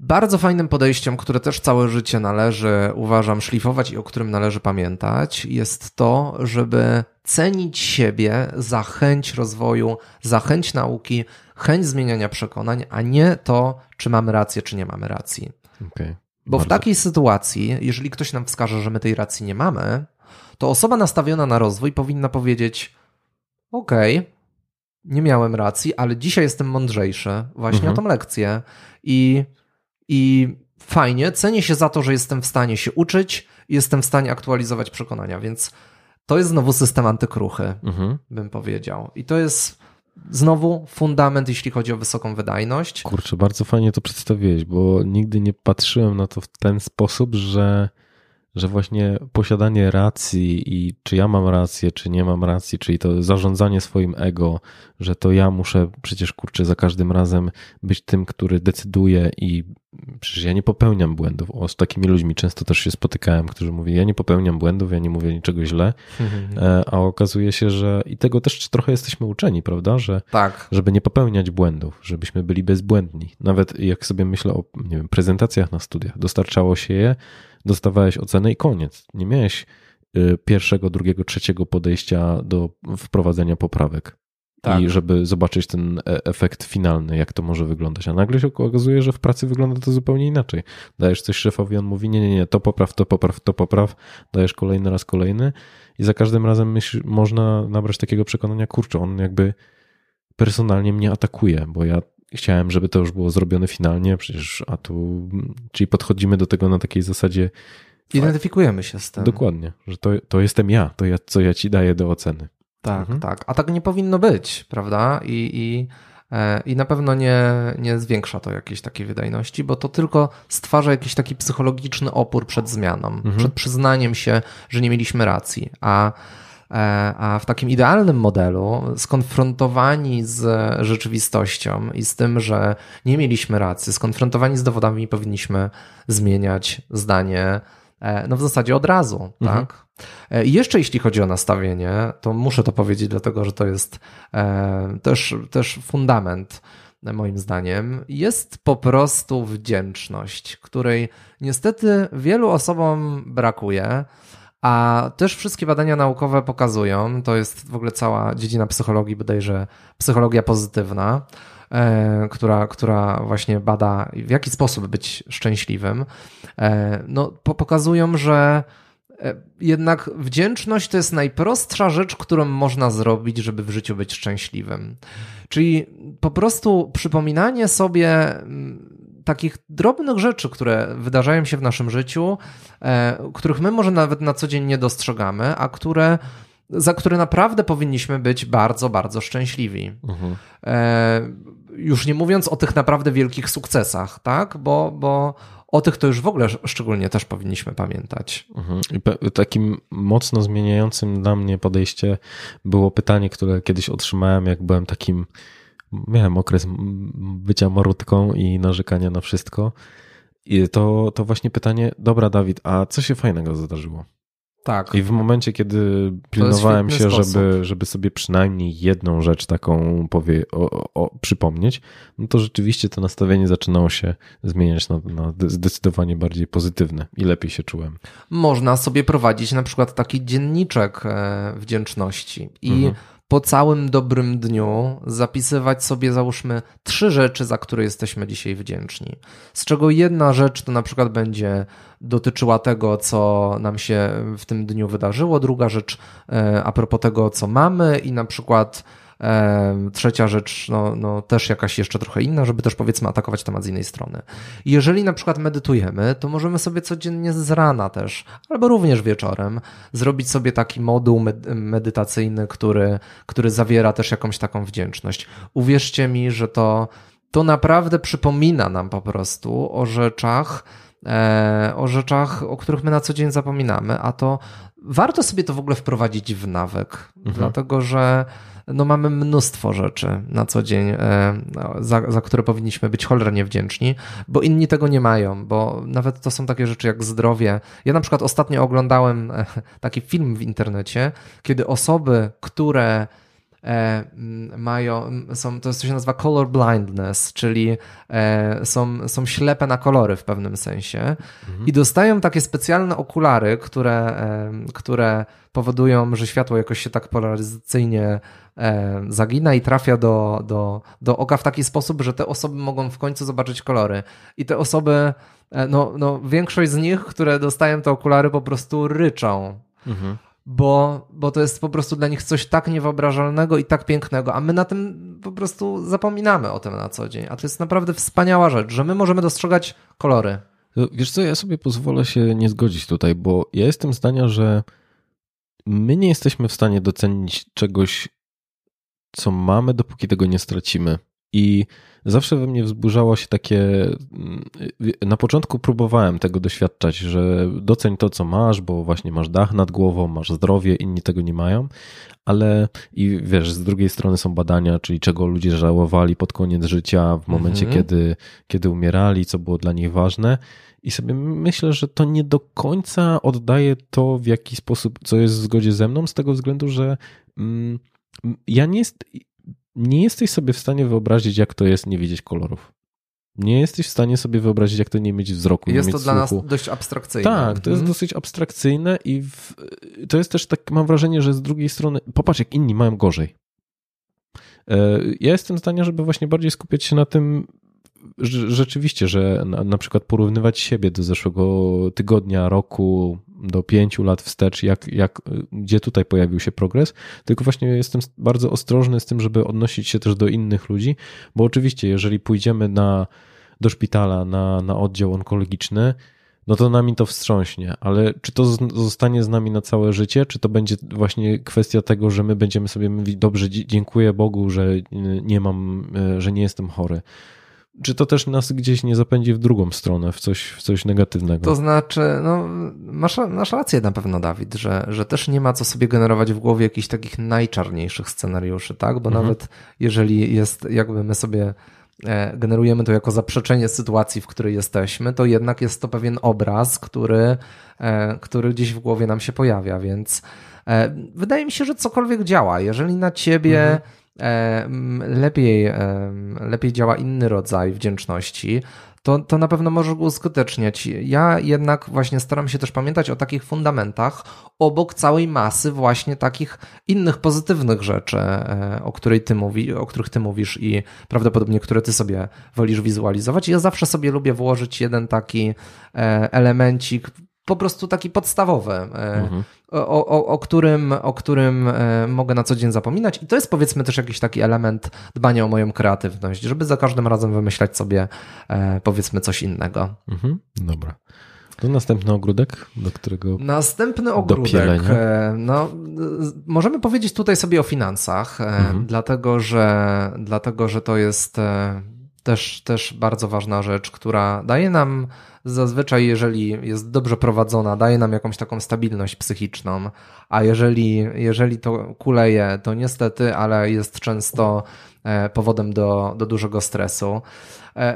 Bardzo fajnym podejściem, które też całe życie należy, uważam, szlifować i o którym należy pamiętać, jest to, żeby cenić siebie za chęć rozwoju, za chęć nauki, chęć zmieniania przekonań, a nie to, czy mamy rację, czy nie mamy racji. Okay, bo bardzo. W takiej sytuacji, jeżeli ktoś nam wskaże, że my tej racji nie mamy, to osoba nastawiona na rozwój powinna powiedzieć: okej, okay, nie miałem racji, ale dzisiaj jestem mądrzejszy właśnie mhm. o tą lekcję i... I fajnie, cenię się za to, że jestem w stanie się uczyć, jestem w stanie aktualizować przekonania, więc to jest znowu system antykruchy, mhm. bym powiedział. I to jest znowu fundament, jeśli chodzi o wysoką wydajność. Kurczę, bardzo fajnie to przedstawiłeś, bo nigdy nie patrzyłem na to w ten sposób, że, że właśnie posiadanie racji i czy ja mam rację, czy nie mam racji, czyli to zarządzanie swoim ego, że to ja muszę przecież, kurczę, za każdym razem być tym, który decyduje i przecież ja nie popełniam błędów. O, z takimi ludźmi często też się spotykałem, którzy mówią, ja nie popełniam błędów, ja nie mówię niczego źle, mhm. a okazuje się, że i tego też trochę jesteśmy uczeni, prawda, że tak. żeby nie popełniać błędów, żebyśmy byli bezbłędni. Nawet jak sobie myślę o, nie wiem, prezentacjach na studiach, dostarczało się je, dostawałeś ocenę i koniec. Nie miałeś pierwszego, drugiego, trzeciego podejścia do wprowadzenia poprawek. Tak. I żeby zobaczyć ten efekt finalny, jak to może wyglądać. A nagle się okazuje, że w pracy wygląda to zupełnie inaczej. Dajesz coś szefowi, on mówi, nie, nie, nie, to popraw, to popraw, to popraw. Dajesz kolejny raz kolejny i za każdym razem myśl, można nabrać takiego przekonania, kurczę, on jakby personalnie mnie atakuje, bo ja chciałem, żeby to już było zrobione finalnie, przecież a tu... Czyli podchodzimy do tego na takiej zasadzie... Identyfikujemy się z tym. Dokładnie, że to, to jestem ja, to ja, co ja ci daję do oceny. Tak, mhm. tak. A tak nie powinno być, prawda? I, i, e, i na pewno nie, nie zwiększa to jakiejś takiej wydajności, bo to tylko stwarza jakiś taki psychologiczny opór przed zmianą, mhm. przed przyznaniem się, że nie mieliśmy racji. A, e, a w takim idealnym modelu skonfrontowani z rzeczywistością i z tym, że nie mieliśmy racji, skonfrontowani z dowodami powinniśmy zmieniać zdanie, no w zasadzie od razu, mhm. tak? I jeszcze jeśli chodzi o nastawienie, to muszę to powiedzieć, dlatego że to jest też, też fundament. moim zdaniem, jest po prostu wdzięczność, której niestety wielu osobom brakuje, a też wszystkie badania naukowe pokazują, to jest w ogóle cała dziedzina psychologii, bodajże psychologia pozytywna, Która, która właśnie bada, w jaki sposób być szczęśliwym, no, pokazują, że jednak wdzięczność to jest najprostsza rzecz, którą można zrobić, żeby w życiu być szczęśliwym. Czyli po prostu przypominanie sobie takich drobnych rzeczy, które wydarzają się w naszym życiu, których my może nawet na co dzień nie dostrzegamy, a które... za które naprawdę powinniśmy być bardzo, bardzo szczęśliwi. Mhm. E, już nie mówiąc o tych naprawdę wielkich sukcesach, tak? Bo, bo o tych to już w ogóle szczególnie też powinniśmy pamiętać. Mhm. I pe- takim mocno zmieniającym dla mnie podejście było pytanie, które kiedyś otrzymałem, jak byłem takim... Miałem okres bycia marutką i narzekania na wszystko. I to, to właśnie pytanie, dobra Dawid, a co się fajnego zdarzyło? Tak. I w momencie, kiedy pilnowałem się, żeby, żeby sobie przynajmniej jedną rzecz taką powie, o, o, przypomnieć, no to rzeczywiście to nastawienie zaczynało się zmieniać na, na zdecydowanie bardziej pozytywne i lepiej się czułem. Można sobie prowadzić na przykład taki dzienniczek wdzięczności i mhm. po całym dobrym dniu zapisywać sobie, załóżmy, trzy rzeczy, za które jesteśmy dzisiaj wdzięczni. Z czego jedna rzecz to na przykład będzie dotyczyła tego, co nam się w tym dniu wydarzyło, druga rzecz a propos tego, co mamy i na przykład trzecia rzecz, no, no też jakaś jeszcze trochę inna, żeby też powiedzmy atakować temat z innej strony. Jeżeli na przykład medytujemy, to możemy sobie codziennie z rana też, albo również wieczorem zrobić sobie taki moduł medytacyjny, który, który zawiera też jakąś taką wdzięczność. Uwierzcie mi, że to, to naprawdę przypomina nam po prostu o rzeczach, o rzeczach, o których my na co dzień zapominamy, a to warto sobie to w ogóle wprowadzić w nawyk, mhm. dlatego że no mamy mnóstwo rzeczy na co dzień, za, za które powinniśmy być cholernie wdzięczni, bo inni tego nie mają, bo nawet to są takie rzeczy jak zdrowie. Ja na przykład ostatnio oglądałem taki film w internecie, kiedy osoby, które mają, są, to jest to się nazywa color blindness, czyli są, są ślepe na kolory w pewnym sensie mhm. i dostają takie specjalne okulary, które, które powodują, że światło jakoś się tak polaryzacyjnie zagina i trafia do, do, do oka w taki sposób, że te osoby mogą w końcu zobaczyć kolory. I te osoby, no, no większość z nich, które dostają te okulary, po prostu ryczą. Mhm. Bo, bo to jest po prostu dla nich coś tak niewyobrażalnego i tak pięknego, a my na tym po prostu zapominamy o tym na co dzień, a to jest naprawdę wspaniała rzecz, że my możemy dostrzegać kolory. Wiesz co, ja sobie pozwolę się nie zgodzić tutaj, bo ja jestem zdania, że my nie jesteśmy w stanie docenić czegoś, co mamy, dopóki tego nie stracimy. I zawsze we mnie wzburzało się takie, na początku próbowałem tego doświadczać, że doceń to, co masz, bo właśnie masz dach nad głową, masz zdrowie, inni tego nie mają, ale i wiesz, z drugiej strony są badania, czyli czego ludzie żałowali pod koniec życia, w momencie, mhm. kiedy, kiedy umierali, co było dla nich ważne. I sobie myślę, że to nie do końca oddaje to, w jaki sposób, co jest w zgodzie ze mną, z tego względu, że mm, ja nie jest... Nie jesteś sobie w stanie wyobrazić, jak to jest nie widzieć kolorów. Nie jesteś w stanie sobie wyobrazić, jak to nie mieć wzroku, nie mieć słuchu. Jest to dla nas dość abstrakcyjne. Tak, to jest dosyć abstrakcyjne i w, to jest też tak, mam wrażenie, że z drugiej strony, popatrz, jak inni mają gorzej. Ja jestem zdania, żeby właśnie bardziej skupiać się na tym, rzeczywiście, że na, na przykład porównywać siebie do zeszłego tygodnia, roku, do pięciu lat wstecz, jak, jak, gdzie tutaj pojawił się progres, tylko właśnie jestem bardzo ostrożny z tym, żeby odnosić się też do innych ludzi, bo oczywiście jeżeli pójdziemy na, do szpitala, na, na oddział onkologiczny, no to nami to wstrząśnie, ale czy to zostanie z nami na całe życie, czy to będzie właśnie kwestia tego, że my będziemy sobie mówić, dobrze, dziękuję Bogu, że nie mam, że nie jestem chory. Czy to też nas gdzieś nie zapędzi w drugą stronę, w coś, w coś negatywnego? To znaczy, no, masz, masz rację na pewno, Dawid, że, że też nie ma co sobie generować w głowie jakichś takich najczarniejszych scenariuszy, tak? Bo mhm. nawet jeżeli jest, jakby my sobie generujemy to jako zaprzeczenie sytuacji, w której jesteśmy, to jednak jest to pewien obraz, który, który gdzieś w głowie nam się pojawia, więc wydaje mi się, że cokolwiek działa. Jeżeli na ciebie mhm. lepiej, lepiej działa inny rodzaj wdzięczności, to, to na pewno może go uskuteczniać. Ja jednak właśnie staram się też pamiętać o takich fundamentach obok całej masy właśnie takich innych pozytywnych rzeczy, o, której ty mówi, o których ty mówisz i prawdopodobnie które ty sobie wolisz wizualizować. Ja zawsze sobie lubię włożyć jeden taki elemencik, po prostu taki podstawowy, mhm. o, o, o, którym, o którym mogę na co dzień zapominać. I to jest powiedzmy też jakiś taki element dbania o moją kreatywność, żeby za każdym razem wymyślać sobie powiedzmy coś innego. Mhm. Dobra. To następny ogródek, do którego Następny ogródek. Dopielenia. No, możemy powiedzieć tutaj sobie o finansach, mhm. dlatego, że, dlatego, że to jest też, też bardzo ważna rzecz, która daje nam zazwyczaj, jeżeli jest dobrze prowadzona, daje nam jakąś taką stabilność psychiczną, a jeżeli, jeżeli to kuleje, to niestety, ale jest często powodem do, do dużego stresu.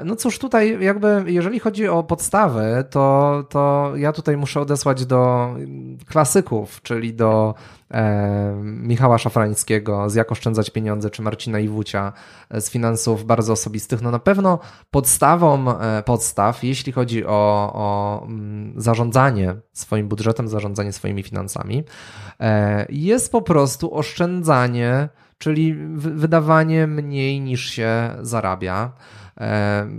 No cóż, tutaj jakby jeżeli chodzi o podstawy, to, to ja tutaj muszę odesłać do klasyków, czyli do e, Michała Szafrańskiego z Jak oszczędzać pieniądze, czy Marcina Iwucia z Finansów bardzo osobistych. No na pewno podstawą e, podstaw, jeśli chodzi o, o zarządzanie swoim budżetem, zarządzanie swoimi finansami, e, jest po prostu oszczędzanie, czyli wydawanie mniej niż się zarabia.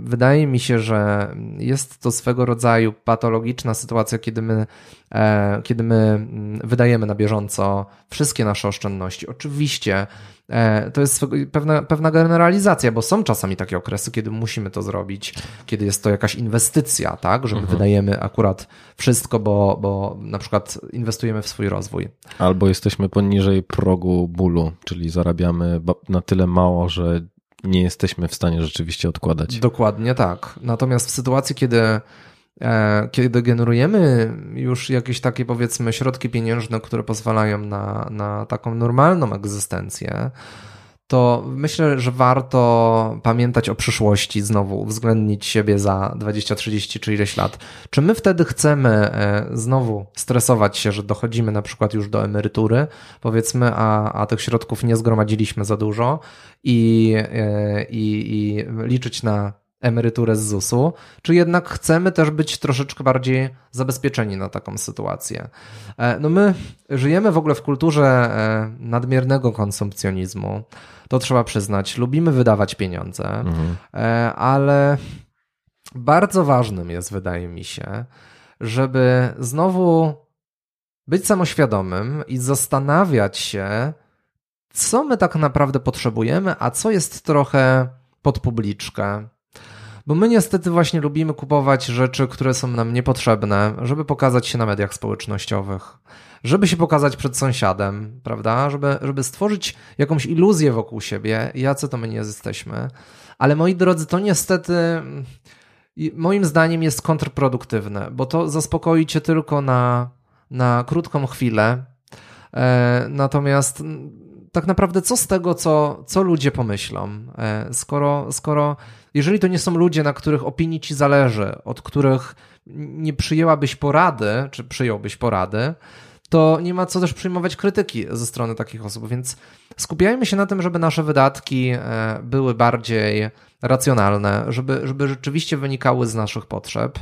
Wydaje mi się, że jest to swego rodzaju patologiczna sytuacja, kiedy my, kiedy my wydajemy na bieżąco wszystkie nasze oszczędności. Oczywiście to jest pewna, pewna generalizacja, bo są czasami takie okresy, kiedy musimy to zrobić, kiedy jest to jakaś inwestycja, tak, że my mhm. wydajemy akurat wszystko, bo, bo na przykład inwestujemy w swój rozwój. Albo jesteśmy poniżej progu bólu, czyli zarabiamy na tyle mało, że nie jesteśmy w stanie rzeczywiście odkładać. Dokładnie tak. Natomiast w sytuacji, kiedy, kiedy generujemy już jakieś takie powiedzmy środki pieniężne, które pozwalają na, na taką normalną egzystencję, to myślę, że warto pamiętać o przyszłości znowu, uwzględnić siebie za dwadzieścia, trzydzieści czy ileś lat. Czy my wtedy chcemy znowu stresować się, że dochodzimy na przykład już do emerytury, powiedzmy, a, a tych środków nie zgromadziliśmy za dużo i, i, i liczyć na emeryturę z zusu, czy jednak chcemy też być troszeczkę bardziej zabezpieczeni na taką sytuację. No my żyjemy w ogóle w kulturze nadmiernego konsumpcjonizmu, to trzeba przyznać, lubimy wydawać pieniądze, mhm. ale bardzo ważnym jest, wydaje mi się, żeby znowu być samoświadomym i zastanawiać się, co my tak naprawdę potrzebujemy, a co jest trochę pod publiczkę. Bo my niestety właśnie lubimy kupować rzeczy, które są nam niepotrzebne, żeby pokazać się na mediach społecznościowych, żeby się pokazać przed sąsiadem, prawda? Żeby, żeby stworzyć jakąś iluzję wokół siebie, jacy to my nie jesteśmy. Ale moi drodzy, to niestety moim zdaniem jest kontrproduktywne, bo to zaspokoi cię tylko na, na krótką chwilę. E, natomiast tak naprawdę co z tego, co, co ludzie pomyślą? E, skoro... skoro Jeżeli to nie są ludzie, na których opinii ci zależy, od których nie przyjęłabyś porady, czy przyjąłbyś porady, to nie ma co też przyjmować krytyki ze strony takich osób, więc skupiajmy się na tym, żeby nasze wydatki były bardziej racjonalne, żeby, żeby rzeczywiście wynikały z naszych potrzeb.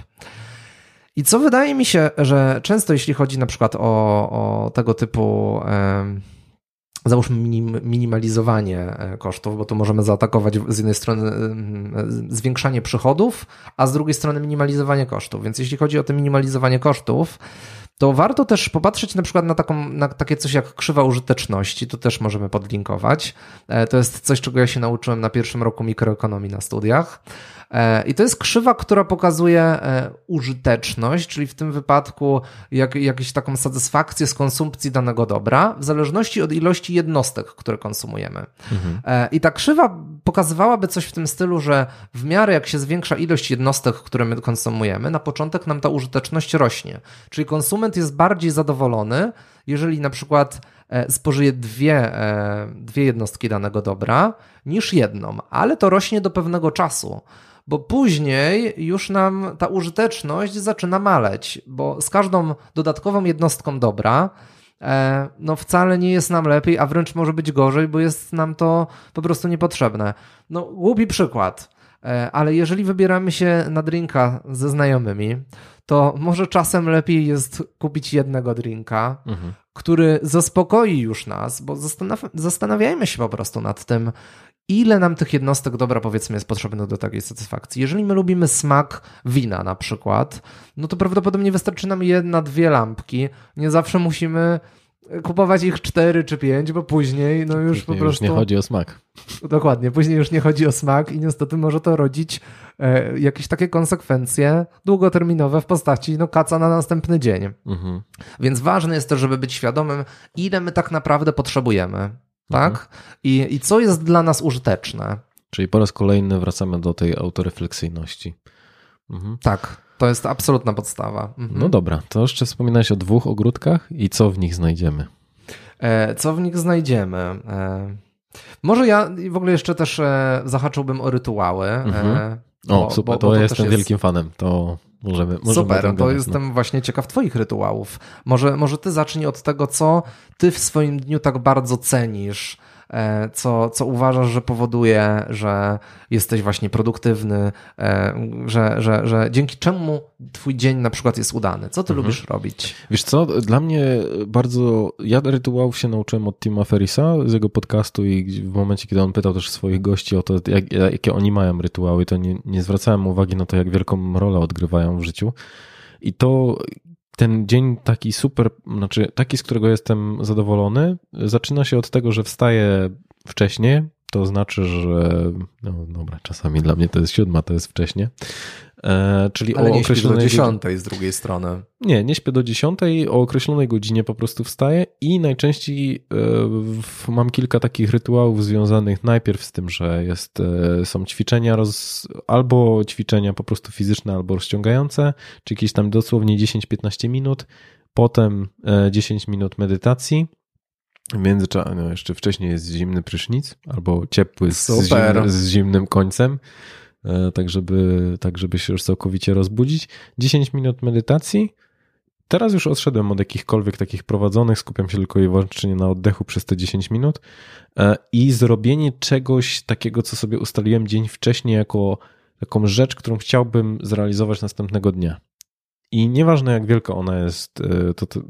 I co wydaje mi się, że często jeśli chodzi na przykład o, o tego typu... Yy, Załóżmy minimalizowanie kosztów, bo tu możemy zaatakować z jednej strony zwiększanie przychodów, a z drugiej strony minimalizowanie kosztów. Więc jeśli chodzi o to minimalizowanie kosztów, to warto też popatrzeć na przykład na, taką, na takie coś jak krzywa użyteczności, to też możemy podlinkować. To jest coś, czego ja się nauczyłem na pierwszym roku mikroekonomii na studiach. I to jest krzywa, która pokazuje użyteczność, czyli w tym wypadku jak, jakąś taką satysfakcję z konsumpcji danego dobra, w zależności od ilości jednostek, które konsumujemy. Mhm. I ta krzywa pokazywałaby coś w tym stylu, że w miarę jak się zwiększa ilość jednostek, które my konsumujemy, na początek nam ta użyteczność rośnie. Czyli konsument jest bardziej zadowolony, jeżeli na przykład spożyje dwie, dwie jednostki danego dobra niż jedną, ale to rośnie do pewnego czasu. Bo później już nam ta użyteczność zaczyna maleć, bo z każdą dodatkową jednostką dobra no wcale nie jest nam lepiej, a wręcz może być gorzej, bo jest nam to po prostu niepotrzebne. No głupi przykład, ale jeżeli wybieramy się na drinka ze znajomymi, to może czasem lepiej jest kupić jednego drinka, mhm. który zaspokoi już nas, bo zastanaw- zastanawiajmy się po prostu nad tym, ile nam tych jednostek dobra, powiedzmy, jest potrzebnych do takiej satysfakcji. Jeżeli my lubimy smak wina na przykład, no to prawdopodobnie wystarczy nam jedna, dwie lampki. Nie zawsze musimy kupować ich cztery czy pięć, bo później no już później po prostu... już nie chodzi o smak. Dokładnie, później już nie chodzi o smak i niestety może to rodzić e, jakieś takie konsekwencje długoterminowe w postaci no, kaca na następny dzień. Mhm. Więc ważne jest to, żeby być świadomym, ile my tak naprawdę potrzebujemy. Tak? Mhm. I, I co jest dla nas użyteczne. Czyli po raz kolejny wracamy do tej autorefleksyjności. Mhm. Tak, to jest absolutna podstawa. Mhm. No dobra, to jeszcze wspominałeś o dwóch ogródkach i co w nich znajdziemy? E, co w nich znajdziemy? E, może ja w ogóle jeszcze też e, zahaczyłbym o rytuały. Mhm. E, bo, o, super, bo, bo to, to jestem wielkim jest... fanem. To możemy, możemy super, to gadać, jestem no. właśnie ciekaw twoich rytuałów. Może, może ty zacznij od tego, co ty w swoim dniu tak bardzo cenisz, co, co uważasz, że powoduje, że jesteś właśnie produktywny, że, że, że dzięki czemu twój dzień na przykład jest udany. Co ty mhm. lubisz robić? Wiesz co, dla mnie bardzo... Ja rytuałów się nauczyłem od Tima Ferrisa z jego podcastu i w momencie, kiedy on pytał też swoich gości o to, jak, jakie oni mają rytuały, to nie, nie zwracałem uwagi na to, jak wielką rolę odgrywają w życiu. I to... Ten dzień taki super, znaczy taki, z którego jestem zadowolony, zaczyna się od tego, że wstaję wcześniej, to znaczy, że no dobra, czasami dla mnie to jest siódma, to jest wcześnie. E, czyli ale o nie śpię do dziesiątej z drugiej strony. Nie, nie śpię do dziesiątej, o określonej godzinie po prostu wstaję i najczęściej e, w, mam kilka takich rytuałów związanych najpierw z tym, że jest, e, są ćwiczenia roz, albo ćwiczenia po prostu fizyczne, albo rozciągające, czy jakieś tam dosłownie dziesięć do piętnastu minut, potem e, dziesięć minut medytacji. W międzyczasie, no jeszcze wcześniej jest zimny prysznic albo ciepły z, zimny, z zimnym końcem, tak żeby, tak żeby się już całkowicie rozbudzić. dziesięć minut medytacji. Teraz już odszedłem od jakichkolwiek takich prowadzonych, skupiam się tylko i wyłącznie na oddechu przez te dziesięć minut i zrobienie czegoś takiego, co sobie ustaliłem dzień wcześniej jako taką rzecz, którą chciałbym zrealizować następnego dnia. I nieważne jak wielka ona jest, to, to,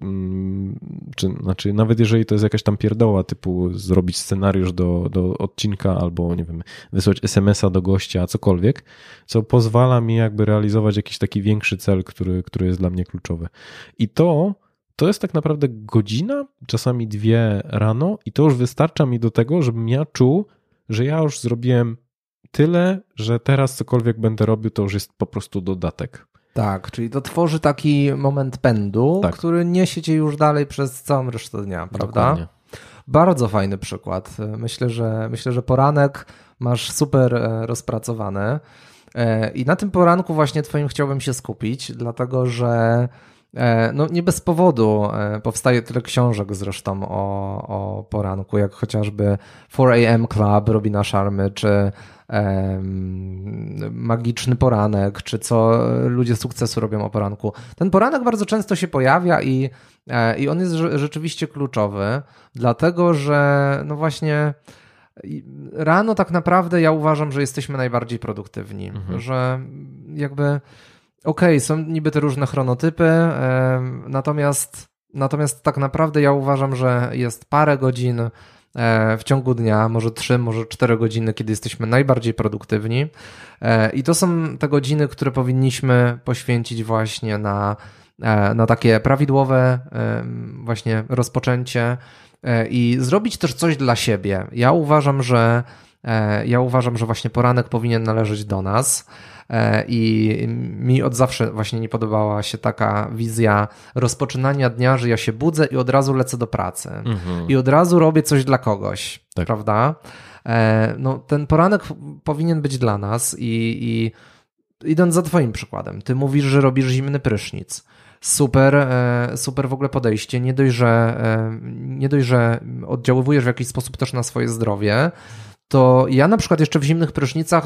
czy, znaczy nawet jeżeli to jest jakaś tam pierdoła typu zrobić scenariusz do, do odcinka albo nie wiem, wysłać es em es a do gościa, cokolwiek, co pozwala mi jakby realizować jakiś taki większy cel, który, który jest dla mnie kluczowy. I to, to jest tak naprawdę godzina, czasami dwie rano i to już wystarcza mi do tego, żebym ja czuł, że ja już zrobiłem tyle, że teraz cokolwiek będę robił, to już jest po prostu dodatek. Tak, czyli to tworzy taki moment pędu, tak. który niesie cię już dalej przez całą resztę dnia, prawda? Dokładnie. Bardzo fajny przykład. Myślę, że myślę, że poranek masz super rozpracowany i na tym poranku właśnie twoim chciałbym się skupić, dlatego że no nie bez powodu powstaje tyle książek zresztą o, o poranku, jak chociażby four a.m. Club Robina Sharmy, czy Magiczny poranek, czy co ludzie sukcesu robią o poranku. Ten poranek bardzo często się pojawia i, i on jest rzeczywiście kluczowy, dlatego że no właśnie rano tak naprawdę ja uważam, że jesteśmy najbardziej produktywni, mhm. że jakby okej, okay, są niby te różne chronotypy, natomiast, natomiast tak naprawdę ja uważam, że jest parę godzin w ciągu dnia, może trzy, może cztery godziny, kiedy jesteśmy najbardziej produktywni i to są te godziny, które powinniśmy poświęcić właśnie na, na takie prawidłowe właśnie rozpoczęcie i zrobić też coś dla siebie. Ja uważam, że ja uważam, że właśnie poranek powinien należeć do nas i mi od zawsze właśnie nie podobała się taka wizja rozpoczynania dnia, że ja się budzę i od razu lecę do pracy mhm. i od razu robię coś dla kogoś, tak. prawda? No, ten poranek powinien być dla nas i, i idąc za twoim przykładem, ty mówisz, że robisz zimny prysznic. Super, super w ogóle podejście. Nie dość, że, nie dość, że oddziaływujesz w jakiś sposób też na swoje zdrowie, to ja na przykład jeszcze w Zimnych prysznicach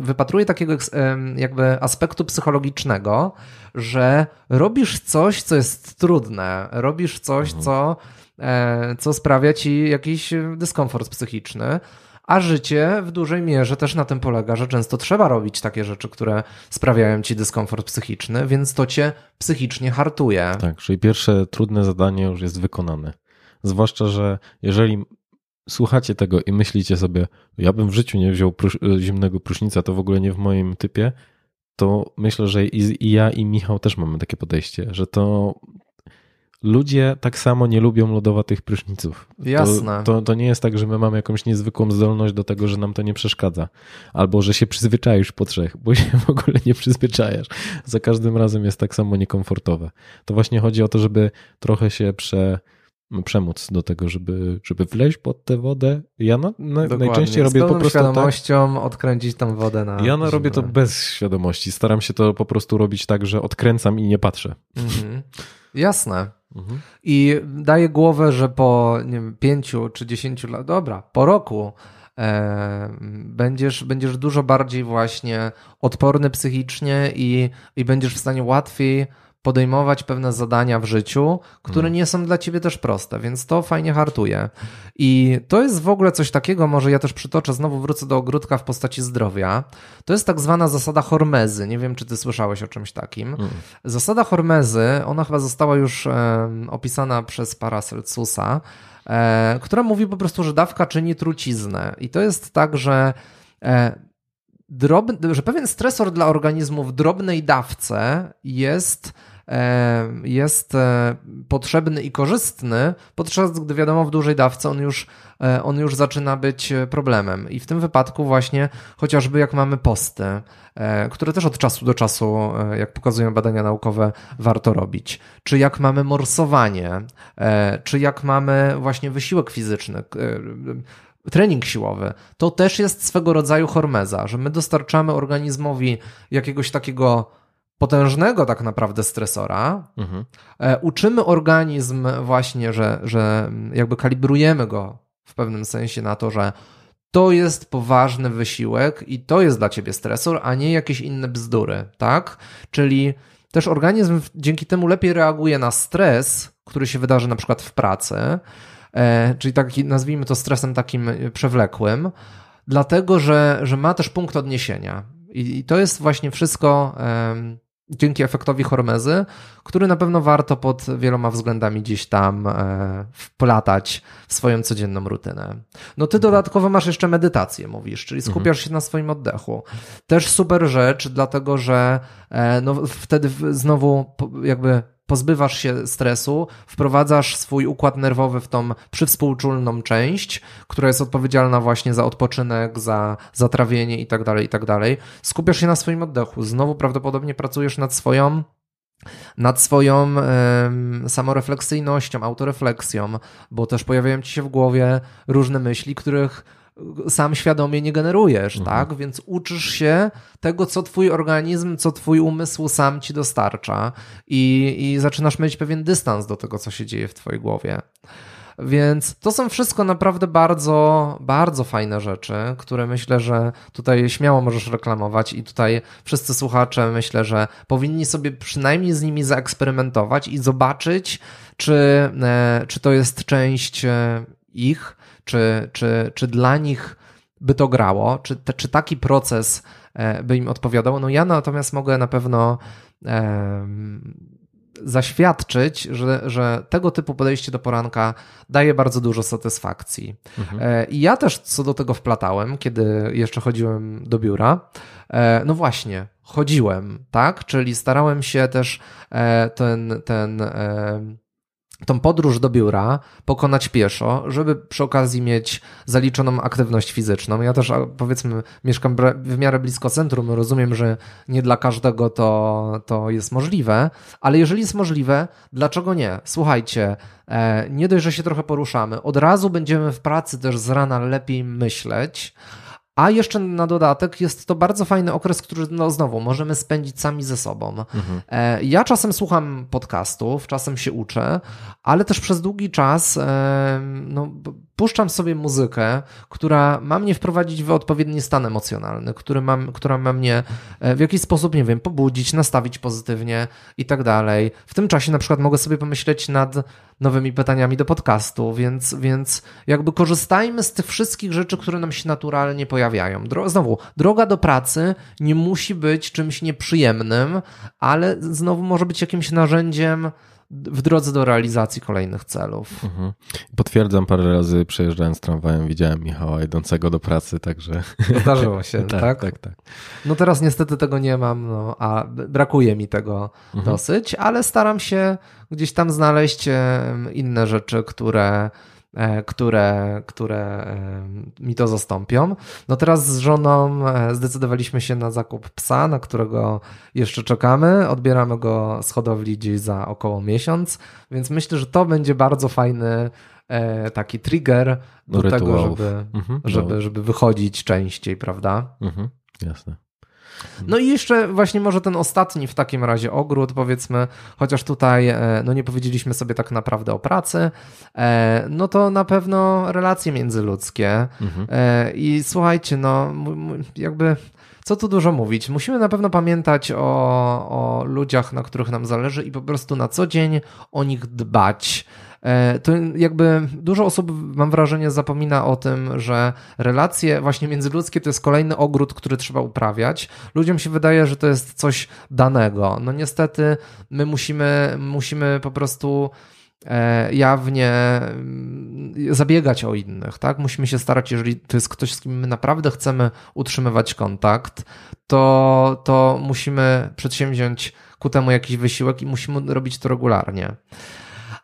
wypatruję takiego jakby aspektu psychologicznego, że robisz coś, co jest trudne, robisz coś, mhm. co, co sprawia ci jakiś dyskomfort psychiczny, a życie w dużej mierze też na tym polega, że często trzeba robić takie rzeczy, które sprawiają ci dyskomfort psychiczny, więc to cię psychicznie hartuje. Tak, czyli pierwsze trudne zadanie już jest wykonane. Zwłaszcza, że jeżeli słuchacie tego i myślicie sobie, ja bym w życiu nie wziął prysz- zimnego prysznica, to w ogóle nie w moim typie, to myślę, że i, i ja, i Michał też mamy takie podejście, że to ludzie tak samo nie lubią lodowatych pryszniców. Jasne. To, to, to nie jest tak, że my mamy jakąś niezwykłą zdolność do tego, że nam to nie przeszkadza. Albo, że się przyzwyczaisz po trzech, bo się w ogóle nie przyzwyczajasz. Za każdym razem jest tak samo niekomfortowe. To właśnie chodzi o to, żeby trochę się prze... przemóc do tego, żeby, żeby wleźć pod tę wodę. Ja na, na, najczęściej robię po prostu świadomością tak, odkręcić tą wodę na ja na robię to bez świadomości. Staram się to po prostu robić tak, że odkręcam i nie patrzę. Mhm. Jasne. Mhm. I daję głowę, że po nie wiem, pięciu czy dziesięciu lat, dobra, po roku e, będziesz, będziesz dużo bardziej właśnie odporny psychicznie i, i będziesz w stanie łatwiej podejmować pewne zadania w życiu, które nie są dla ciebie też proste, więc to fajnie hartuje. I to jest w ogóle coś takiego, może ja też przytoczę, znowu wrócę do ogródka w postaci zdrowia. To jest tak zwana zasada Hormezy. Nie wiem, czy ty słyszałeś o czymś takim. Mm. Zasada Hormezy, ona chyba została już e, opisana przez Paracelsusa, e, która mówi po prostu, że dawka czyni truciznę. I to jest tak, że e, drobny, że pewien stresor dla organizmu w drobnej dawce jest, jest potrzebny i korzystny, podczas gdy wiadomo w dużej dawce on już, on już zaczyna być problemem. I w tym wypadku właśnie chociażby jak mamy posty, które też od czasu do czasu, jak pokazują badania naukowe, warto robić. Czy jak mamy morsowanie, czy jak mamy właśnie wysiłek fizyczny, trening siłowy, to też jest swego rodzaju hormeza, że my dostarczamy organizmowi jakiegoś takiego potężnego tak naprawdę stresora, mhm. e, uczymy organizm właśnie, że, że jakby kalibrujemy go w pewnym sensie na to, że to jest poważny wysiłek i to jest dla ciebie stresor, a nie jakieś inne bzdury, tak? Czyli też organizm dzięki temu lepiej reaguje na stres, który się wydarzy na przykład w pracy, czyli taki, nazwijmy to stresem takim przewlekłym, dlatego, że, że ma też punkt odniesienia. I, i to jest właśnie wszystko um, dzięki efektowi Hormezy, który na pewno warto pod wieloma względami gdzieś tam e, wplatać w swoją codzienną rutynę. No ty dodatkowo masz jeszcze medytację, mówisz, czyli skupiasz się na swoim oddechu. Też super rzecz, dlatego, że e, no, wtedy znowu jakby pozbywasz się stresu, wprowadzasz swój układ nerwowy w tą przywspółczulną część, która jest odpowiedzialna właśnie za odpoczynek, za zatrawienie i tak dalej, i tak dalej. Skupiasz się na swoim oddechu. Znowu prawdopodobnie pracujesz nad swoją nad swoją y, samorefleksyjnością, autorefleksją, bo też pojawiają ci się w głowie różne myśli, których sam świadomie nie generujesz, mhm. tak? Więc uczysz się tego, co twój organizm, co twój umysł sam ci dostarcza i, i zaczynasz mieć pewien dystans do tego, co się dzieje w twojej głowie. Więc to są wszystko naprawdę bardzo, bardzo fajne rzeczy, które myślę, że tutaj śmiało możesz reklamować i tutaj wszyscy słuchacze myślę, że powinni sobie przynajmniej z nimi zaeksperymentować i zobaczyć, czy, czy to jest część ich, Czy, czy, czy dla nich by to grało, czy, te, czy taki proces by im odpowiadał. No ja natomiast mogę na pewno e, zaświadczyć, że, że tego typu podejście do poranka daje bardzo dużo satysfakcji. Mhm. E, I ja też co do tego wplatałem, kiedy jeszcze chodziłem do biura. E, no właśnie, chodziłem, tak? Czyli starałem się też e, ten... ten e, tą podróż do biura pokonać pieszo, żeby przy okazji mieć zaliczoną aktywność fizyczną. Ja też, powiedzmy, mieszkam w miarę blisko centrum, rozumiem, że nie dla każdego to, to jest możliwe, ale jeżeli jest możliwe, dlaczego nie? Słuchajcie, nie dość, że się trochę poruszamy, od razu będziemy w pracy też z rana lepiej myśleć, a jeszcze na dodatek jest to bardzo fajny okres, który no, znowu możemy spędzić sami ze sobą. Mhm. E, ja czasem słucham podcastów, czasem się uczę, ale też przez długi czas e, no, puszczam sobie muzykę, która ma mnie wprowadzić w odpowiedni stan emocjonalny, który mam, która ma mnie w jakiś sposób, nie wiem, pobudzić, nastawić pozytywnie i tak dalej. W tym czasie na przykład mogę sobie pomyśleć nad nowymi pytaniami do podcastu, więc, więc jakby korzystajmy z tych wszystkich rzeczy, które nam się naturalnie pojawiają. Dro- znowu, droga do pracy nie musi być czymś nieprzyjemnym, ale znowu może być jakimś narzędziem w drodze do realizacji kolejnych celów. Mhm. Potwierdzam, parę razy przejeżdżając tramwajem widziałem Michała idącego do pracy, także... Zdarzyło się, tak, tak? Tak, tak. No teraz niestety tego nie mam, no, a brakuje mi tego mhm. dosyć, ale staram się gdzieś tam znaleźć inne rzeczy, które... Które, które mi to zastąpią. No teraz z żoną zdecydowaliśmy się na zakup psa, na którego jeszcze czekamy. Odbieramy go z hodowli gdzieś za około miesiąc, więc myślę, że to będzie bardzo fajny taki trigger do, do tego, żeby, mhm, żeby, żeby wychodzić częściej, prawda? Mhm, jasne. No i jeszcze właśnie może ten ostatni w takim razie ogród, powiedzmy, chociaż tutaj no nie powiedzieliśmy sobie tak naprawdę o pracy, no to na pewno relacje międzyludzkie. Mhm. I słuchajcie, no jakby co tu dużo mówić, musimy na pewno pamiętać o, o ludziach, na których nam zależy i po prostu na co dzień o nich dbać. To jakby dużo osób, mam wrażenie, zapomina o tym, że relacje właśnie międzyludzkie to jest kolejny ogród, który trzeba uprawiać. Ludziom się wydaje, że to jest coś danego. No niestety my musimy, musimy po prostu jawnie zabiegać o innych, tak? Musimy się starać, jeżeli to jest ktoś, z kim my naprawdę chcemy utrzymywać kontakt, to, to musimy przedsięwziąć ku temu jakiś wysiłek i musimy robić to regularnie.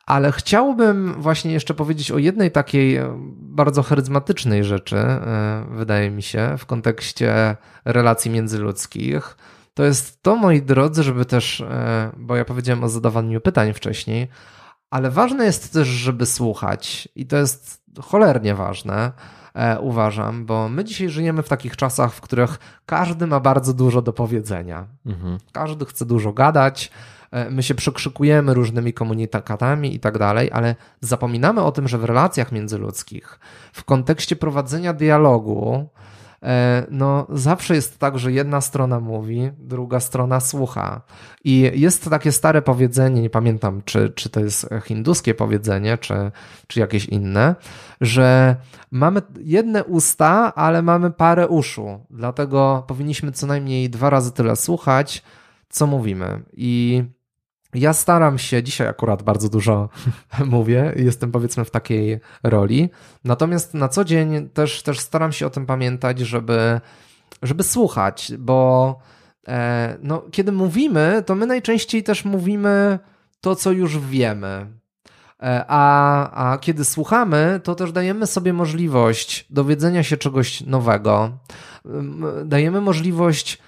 Ale chciałbym właśnie jeszcze powiedzieć o jednej takiej bardzo charyzmatycznej rzeczy, wydaje mi się, w kontekście relacji międzyludzkich. To jest to, moi drodzy, żeby też, bo ja powiedziałem o zadawaniu pytań wcześniej, ale ważne jest też, żeby słuchać i to jest cholernie ważne, uważam, bo my dzisiaj żyjemy w takich czasach, w których każdy ma bardzo dużo do powiedzenia. Mhm. Każdy chce dużo gadać, my się przekrzykujemy różnymi komunikatami i tak dalej, ale zapominamy o tym, że w relacjach międzyludzkich, w kontekście prowadzenia dialogu, no zawsze jest tak, że jedna strona mówi, druga strona słucha. I jest takie stare powiedzenie, nie pamiętam, czy, czy to jest hinduskie powiedzenie, czy, czy jakieś inne, że mamy jedne usta, ale mamy parę uszu. Dlatego powinniśmy co najmniej dwa razy tyle słuchać, co mówimy. I ja staram się, dzisiaj akurat bardzo dużo mówię, jestem powiedzmy w takiej roli, natomiast na co dzień też, też staram się o tym pamiętać, żeby, żeby słuchać, bo e, no, kiedy mówimy, to my najczęściej też mówimy to, co już wiemy. A, a kiedy słuchamy, to też dajemy sobie możliwość dowiedzenia się czegoś nowego. Dajemy możliwość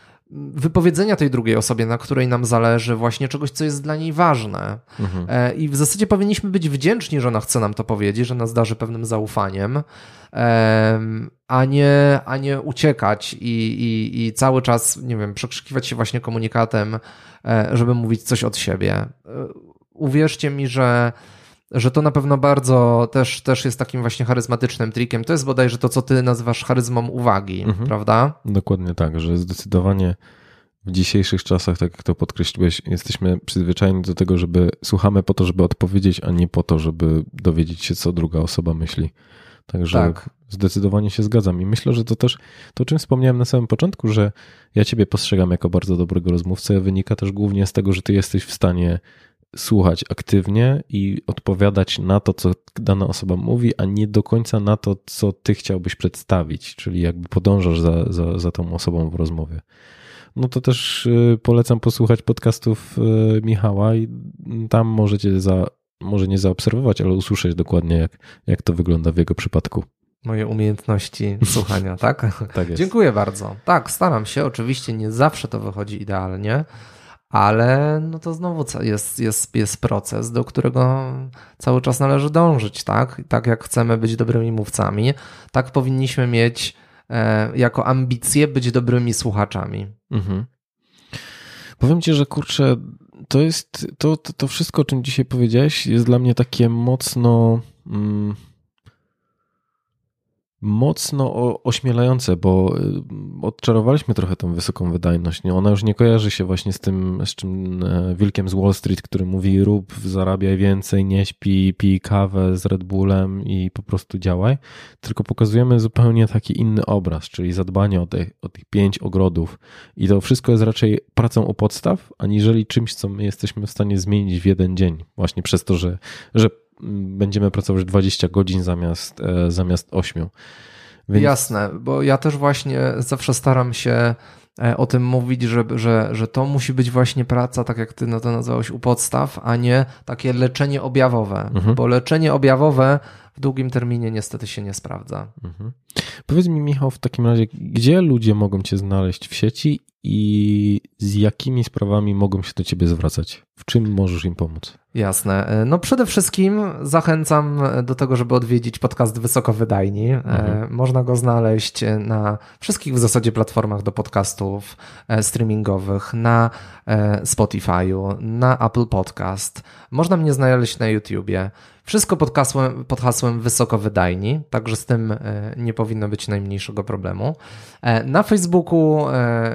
wypowiedzenia tej drugiej osobie, na której nam zależy, właśnie czegoś, co jest dla niej ważne. Mhm. I w zasadzie powinniśmy być wdzięczni, że ona chce nam to powiedzieć, że nas darzy pewnym zaufaniem, a nie, a nie uciekać i, i, i cały czas, nie wiem, przekrzykiwać się właśnie komunikatem, żeby mówić coś od siebie. Uwierzcie mi, że że to na pewno bardzo też, też jest takim właśnie charyzmatycznym trikiem. To jest bodajże to, co ty nazywasz charyzmą uwagi, mhm. prawda? Dokładnie tak, że zdecydowanie w dzisiejszych czasach, tak jak to podkreśliłeś, jesteśmy przyzwyczajeni do tego, żeby słuchamy po to, żeby odpowiedzieć, a nie po to, żeby dowiedzieć się, co druga osoba myśli. Także tak. Zdecydowanie się zgadzam i myślę, że to też, to o czym wspomniałem na samym początku, że ja ciebie postrzegam jako bardzo dobrego rozmówcę, wynika też głównie z tego, że ty jesteś w stanie słuchać aktywnie i odpowiadać na to, co dana osoba mówi, a nie do końca na to, co ty chciałbyś przedstawić, czyli jakby podążasz za, za, za tą osobą w rozmowie. No to też polecam posłuchać podcastów Michała i tam możecie, za, może nie zaobserwować, ale usłyszeć dokładnie, jak, jak to wygląda w jego przypadku. Moje umiejętności słuchania, tak? Tak jest. Dziękuję bardzo. Tak, staram się. Oczywiście nie zawsze to wychodzi idealnie, ale no to znowu jest, jest, jest proces, do którego cały czas należy dążyć, tak? Tak jak chcemy być dobrymi mówcami, tak powinniśmy mieć e, jako ambicje być dobrymi słuchaczami. Mhm. Powiem ci, że kurczę, to jest to, to, to wszystko, o czym dzisiaj powiedziałeś, jest dla mnie takie mocno... Mm, mocno ośmielające, bo odczarowaliśmy trochę tą wysoką wydajność. Nie? Ona już nie kojarzy się właśnie z tym, z czym wilkiem z Wall Street, który mówi rób, zarabiaj więcej, nie śpi, pij kawę z Red Bullem i po prostu działaj, tylko pokazujemy zupełnie taki inny obraz, czyli zadbanie o, te, o tych pięć ogrodów i to wszystko jest raczej pracą u podstaw, aniżeli czymś, co my jesteśmy w stanie zmienić w jeden dzień, właśnie przez to, że, że będziemy pracować dwadzieścia godzin zamiast, zamiast osiem. Więc... Jasne, bo ja też właśnie zawsze staram się o tym mówić, że, że, że to musi być właśnie praca, tak jak ty no to nazwałeś, u podstaw, a nie takie leczenie objawowe, mhm. bo leczenie objawowe w długim terminie niestety się nie sprawdza. Mhm. Powiedz mi, Michał, w takim razie, gdzie ludzie mogą cię znaleźć w sieci i z jakimi sprawami mogą się do ciebie zwracać? W czym możesz im pomóc? Jasne. No przede wszystkim zachęcam do tego, żeby odwiedzić podcast Wysokowydajni. Mhm. Można go znaleźć na wszystkich w zasadzie platformach do podcastów streamingowych, na Spotify'u, na Apple Podcast. Można mnie znaleźć na YouTubie. Wszystko pod hasłem, pod hasłem Wysokowydajni, także z tym nie powinno być najmniejszego problemu. Na Facebooku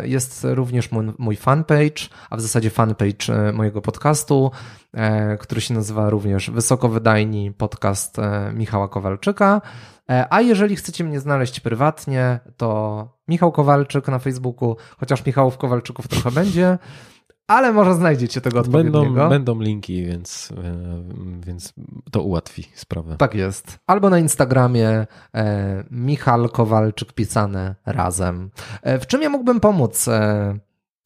jest również mój fanpage, a w zasadzie fanpage mojego podcastu, który się nazywa również Wysokowydajni Podcast Michała Kowalczyka. A jeżeli chcecie mnie znaleźć prywatnie, to Michał Kowalczyk na Facebooku, chociaż Michałów Kowalczyków trochę będzie. Ale może znajdziecie tego odpowiedniego. Będą, będą linki, więc, więc to ułatwi sprawę. Tak jest. Albo na Instagramie e, Michał Kowalczyk pisane razem. E, w czym ja mógłbym pomóc e,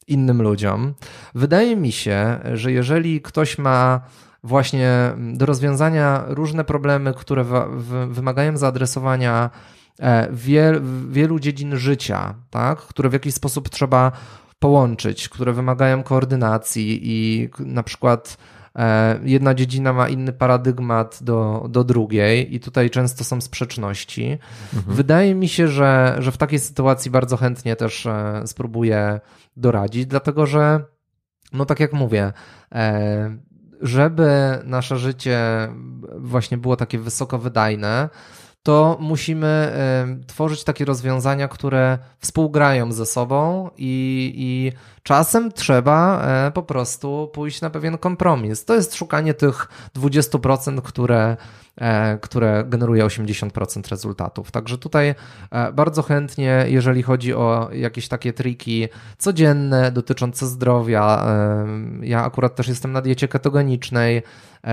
innym ludziom? Wydaje mi się, że jeżeli ktoś ma właśnie do rozwiązania różne problemy, które w, w, wymagają zaadresowania e, wiel, wielu dziedzin życia, tak, które w jakiś sposób trzeba połączyć, które wymagają koordynacji i na przykład jedna dziedzina ma inny paradygmat do, do drugiej i tutaj często są sprzeczności. Mhm. Wydaje mi się, że, że w takiej sytuacji bardzo chętnie też spróbuję doradzić, dlatego że, no tak jak mówię, żeby nasze życie właśnie było takie wysokowydajne, to musimy y, tworzyć takie rozwiązania, które współgrają ze sobą i, i czasem trzeba y, po prostu pójść na pewien kompromis. To jest szukanie tych dwadzieścia procent, które, y, które generuje osiemdziesiąt procent rezultatów. Także tutaj y, bardzo chętnie, jeżeli chodzi o jakieś takie triki codzienne dotyczące zdrowia, y, ja akurat też jestem na diecie ketogenicznej,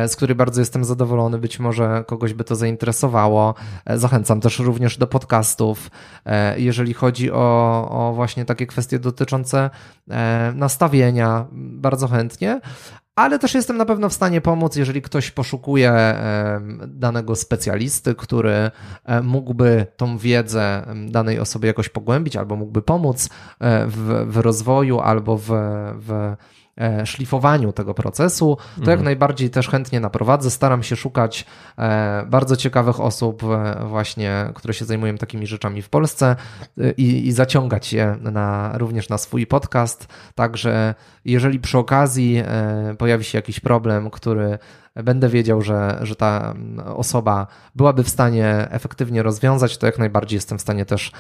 z której bardzo jestem zadowolony, być może kogoś by to zainteresowało. Zachęcam też również do podcastów, jeżeli chodzi o, o właśnie takie kwestie dotyczące nastawienia, bardzo chętnie, ale też jestem na pewno w stanie pomóc, jeżeli ktoś poszukuje danego specjalisty, który mógłby tą wiedzę danej osoby jakoś pogłębić albo mógłby pomóc w, w rozwoju albo w, w szlifowaniu tego procesu, to mhm. jak najbardziej też chętnie naprowadzę. Staram się szukać bardzo ciekawych osób właśnie, które się zajmują takimi rzeczami w Polsce i, i zaciągać je na, również na swój podcast. Także jeżeli przy okazji pojawi się jakiś problem, który będę wiedział, że, że ta osoba byłaby w stanie efektywnie rozwiązać, to jak najbardziej jestem w stanie też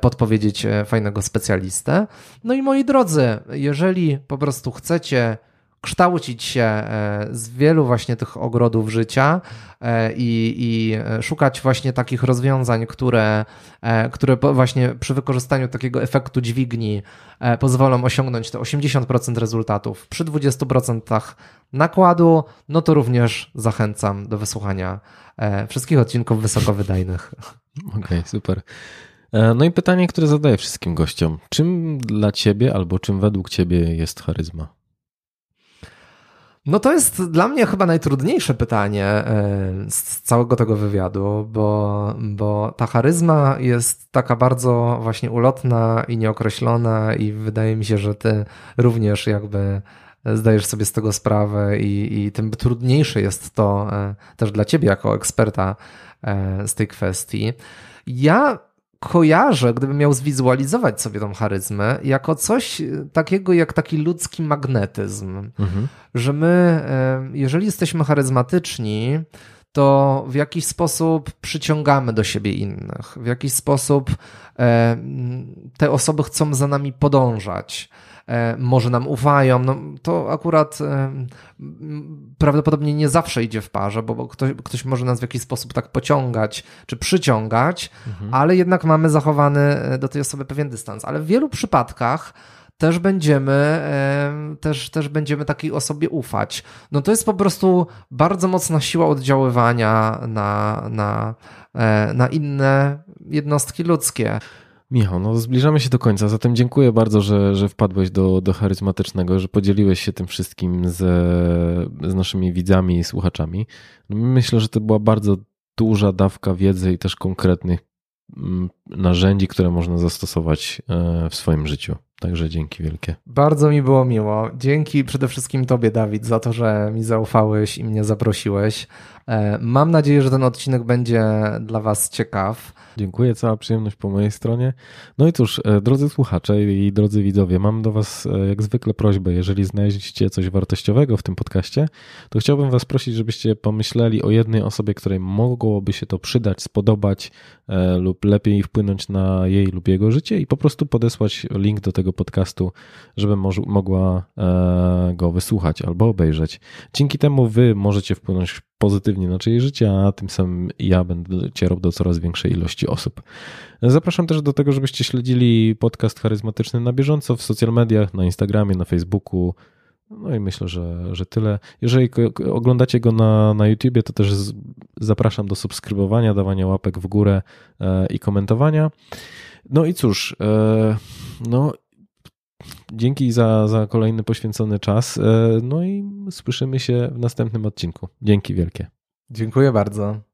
podpowiedzieć fajnego specjalistę. No i moi drodzy, jeżeli po prostu chcecie kształcić się z wielu właśnie tych ogrodów życia i, i szukać właśnie takich rozwiązań, które, które właśnie przy wykorzystaniu takiego efektu dźwigni pozwolą osiągnąć te osiemdziesiąt procent rezultatów przy dwudziestu procentach nakładu, no to również zachęcam do wysłuchania wszystkich odcinków wysokowydajnych. Okej, okay, super. No i pytanie, które zadaję wszystkim gościom. Czym dla ciebie albo czym według ciebie jest charyzma? No to jest dla mnie chyba najtrudniejsze pytanie z całego tego wywiadu, bo, bo ta charyzma jest taka bardzo właśnie ulotna i nieokreślona i wydaje mi się, że ty również jakby zdajesz sobie z tego sprawę i, i tym trudniejsze jest to też dla ciebie jako eksperta z tej kwestii. Ja kojarzę, gdybym miał zwizualizować sobie tą charyzmę, jako coś takiego jak taki ludzki magnetyzm. Mhm. Że my, jeżeli jesteśmy charyzmatyczni, to w jakiś sposób przyciągamy do siebie innych, w jakiś sposób e, te osoby chcą za nami podążać, e, może nam ufają. No, to akurat e, prawdopodobnie nie zawsze idzie w parze, bo ktoś, ktoś może nas w jakiś sposób tak pociągać czy przyciągać, mhm. ale jednak mamy zachowany do tej osoby pewien dystans. Ale w wielu przypadkach też będziemy, też, też będziemy takiej osobie ufać. No to jest po prostu bardzo mocna siła oddziaływania na, na, na inne jednostki ludzkie. Michał, no zbliżamy się do końca, zatem dziękuję bardzo, że, że wpadłeś do, do Charyzmatycznego, że podzieliłeś się tym wszystkim z, z naszymi widzami i słuchaczami. Myślę, że to była bardzo duża dawka wiedzy i też konkretnych narzędzi, które można zastosować w swoim życiu. Także dzięki wielkie. Bardzo mi było miło. Dzięki przede wszystkim tobie, Dawid, za to, że mi zaufałeś i mnie zaprosiłeś. Mam nadzieję, że ten odcinek będzie dla was ciekaw. Dziękuję, cała przyjemność po mojej stronie. No i cóż, drodzy słuchacze i drodzy widzowie, mam do was jak zwykle prośbę, jeżeli znajdziecie coś wartościowego w tym podcaście, to chciałbym was prosić, żebyście pomyśleli o jednej osobie, której mogłoby się to przydać, spodobać lub lepiej wpłynąć na jej lub jego życie i po prostu podesłać link do tego podcastu, żeby może, mogła e, go wysłuchać albo obejrzeć. Dzięki temu wy możecie wpłynąć pozytywnie na czyjeś życie, a tym samym ja będę docierał do coraz większej ilości osób. Zapraszam też do tego, żebyście śledzili podcast Charyzmatyczny na bieżąco w social mediach, na Instagramie, na Facebooku. No i myślę, że, że tyle. Jeżeli oglądacie go na, na YouTubie, to też z, zapraszam do subskrybowania, dawania łapek w górę e, i komentowania. No i cóż, e, no dzięki za, za kolejny poświęcony czas. No i słyszymy się w następnym odcinku. Dzięki wielkie. Dziękuję bardzo.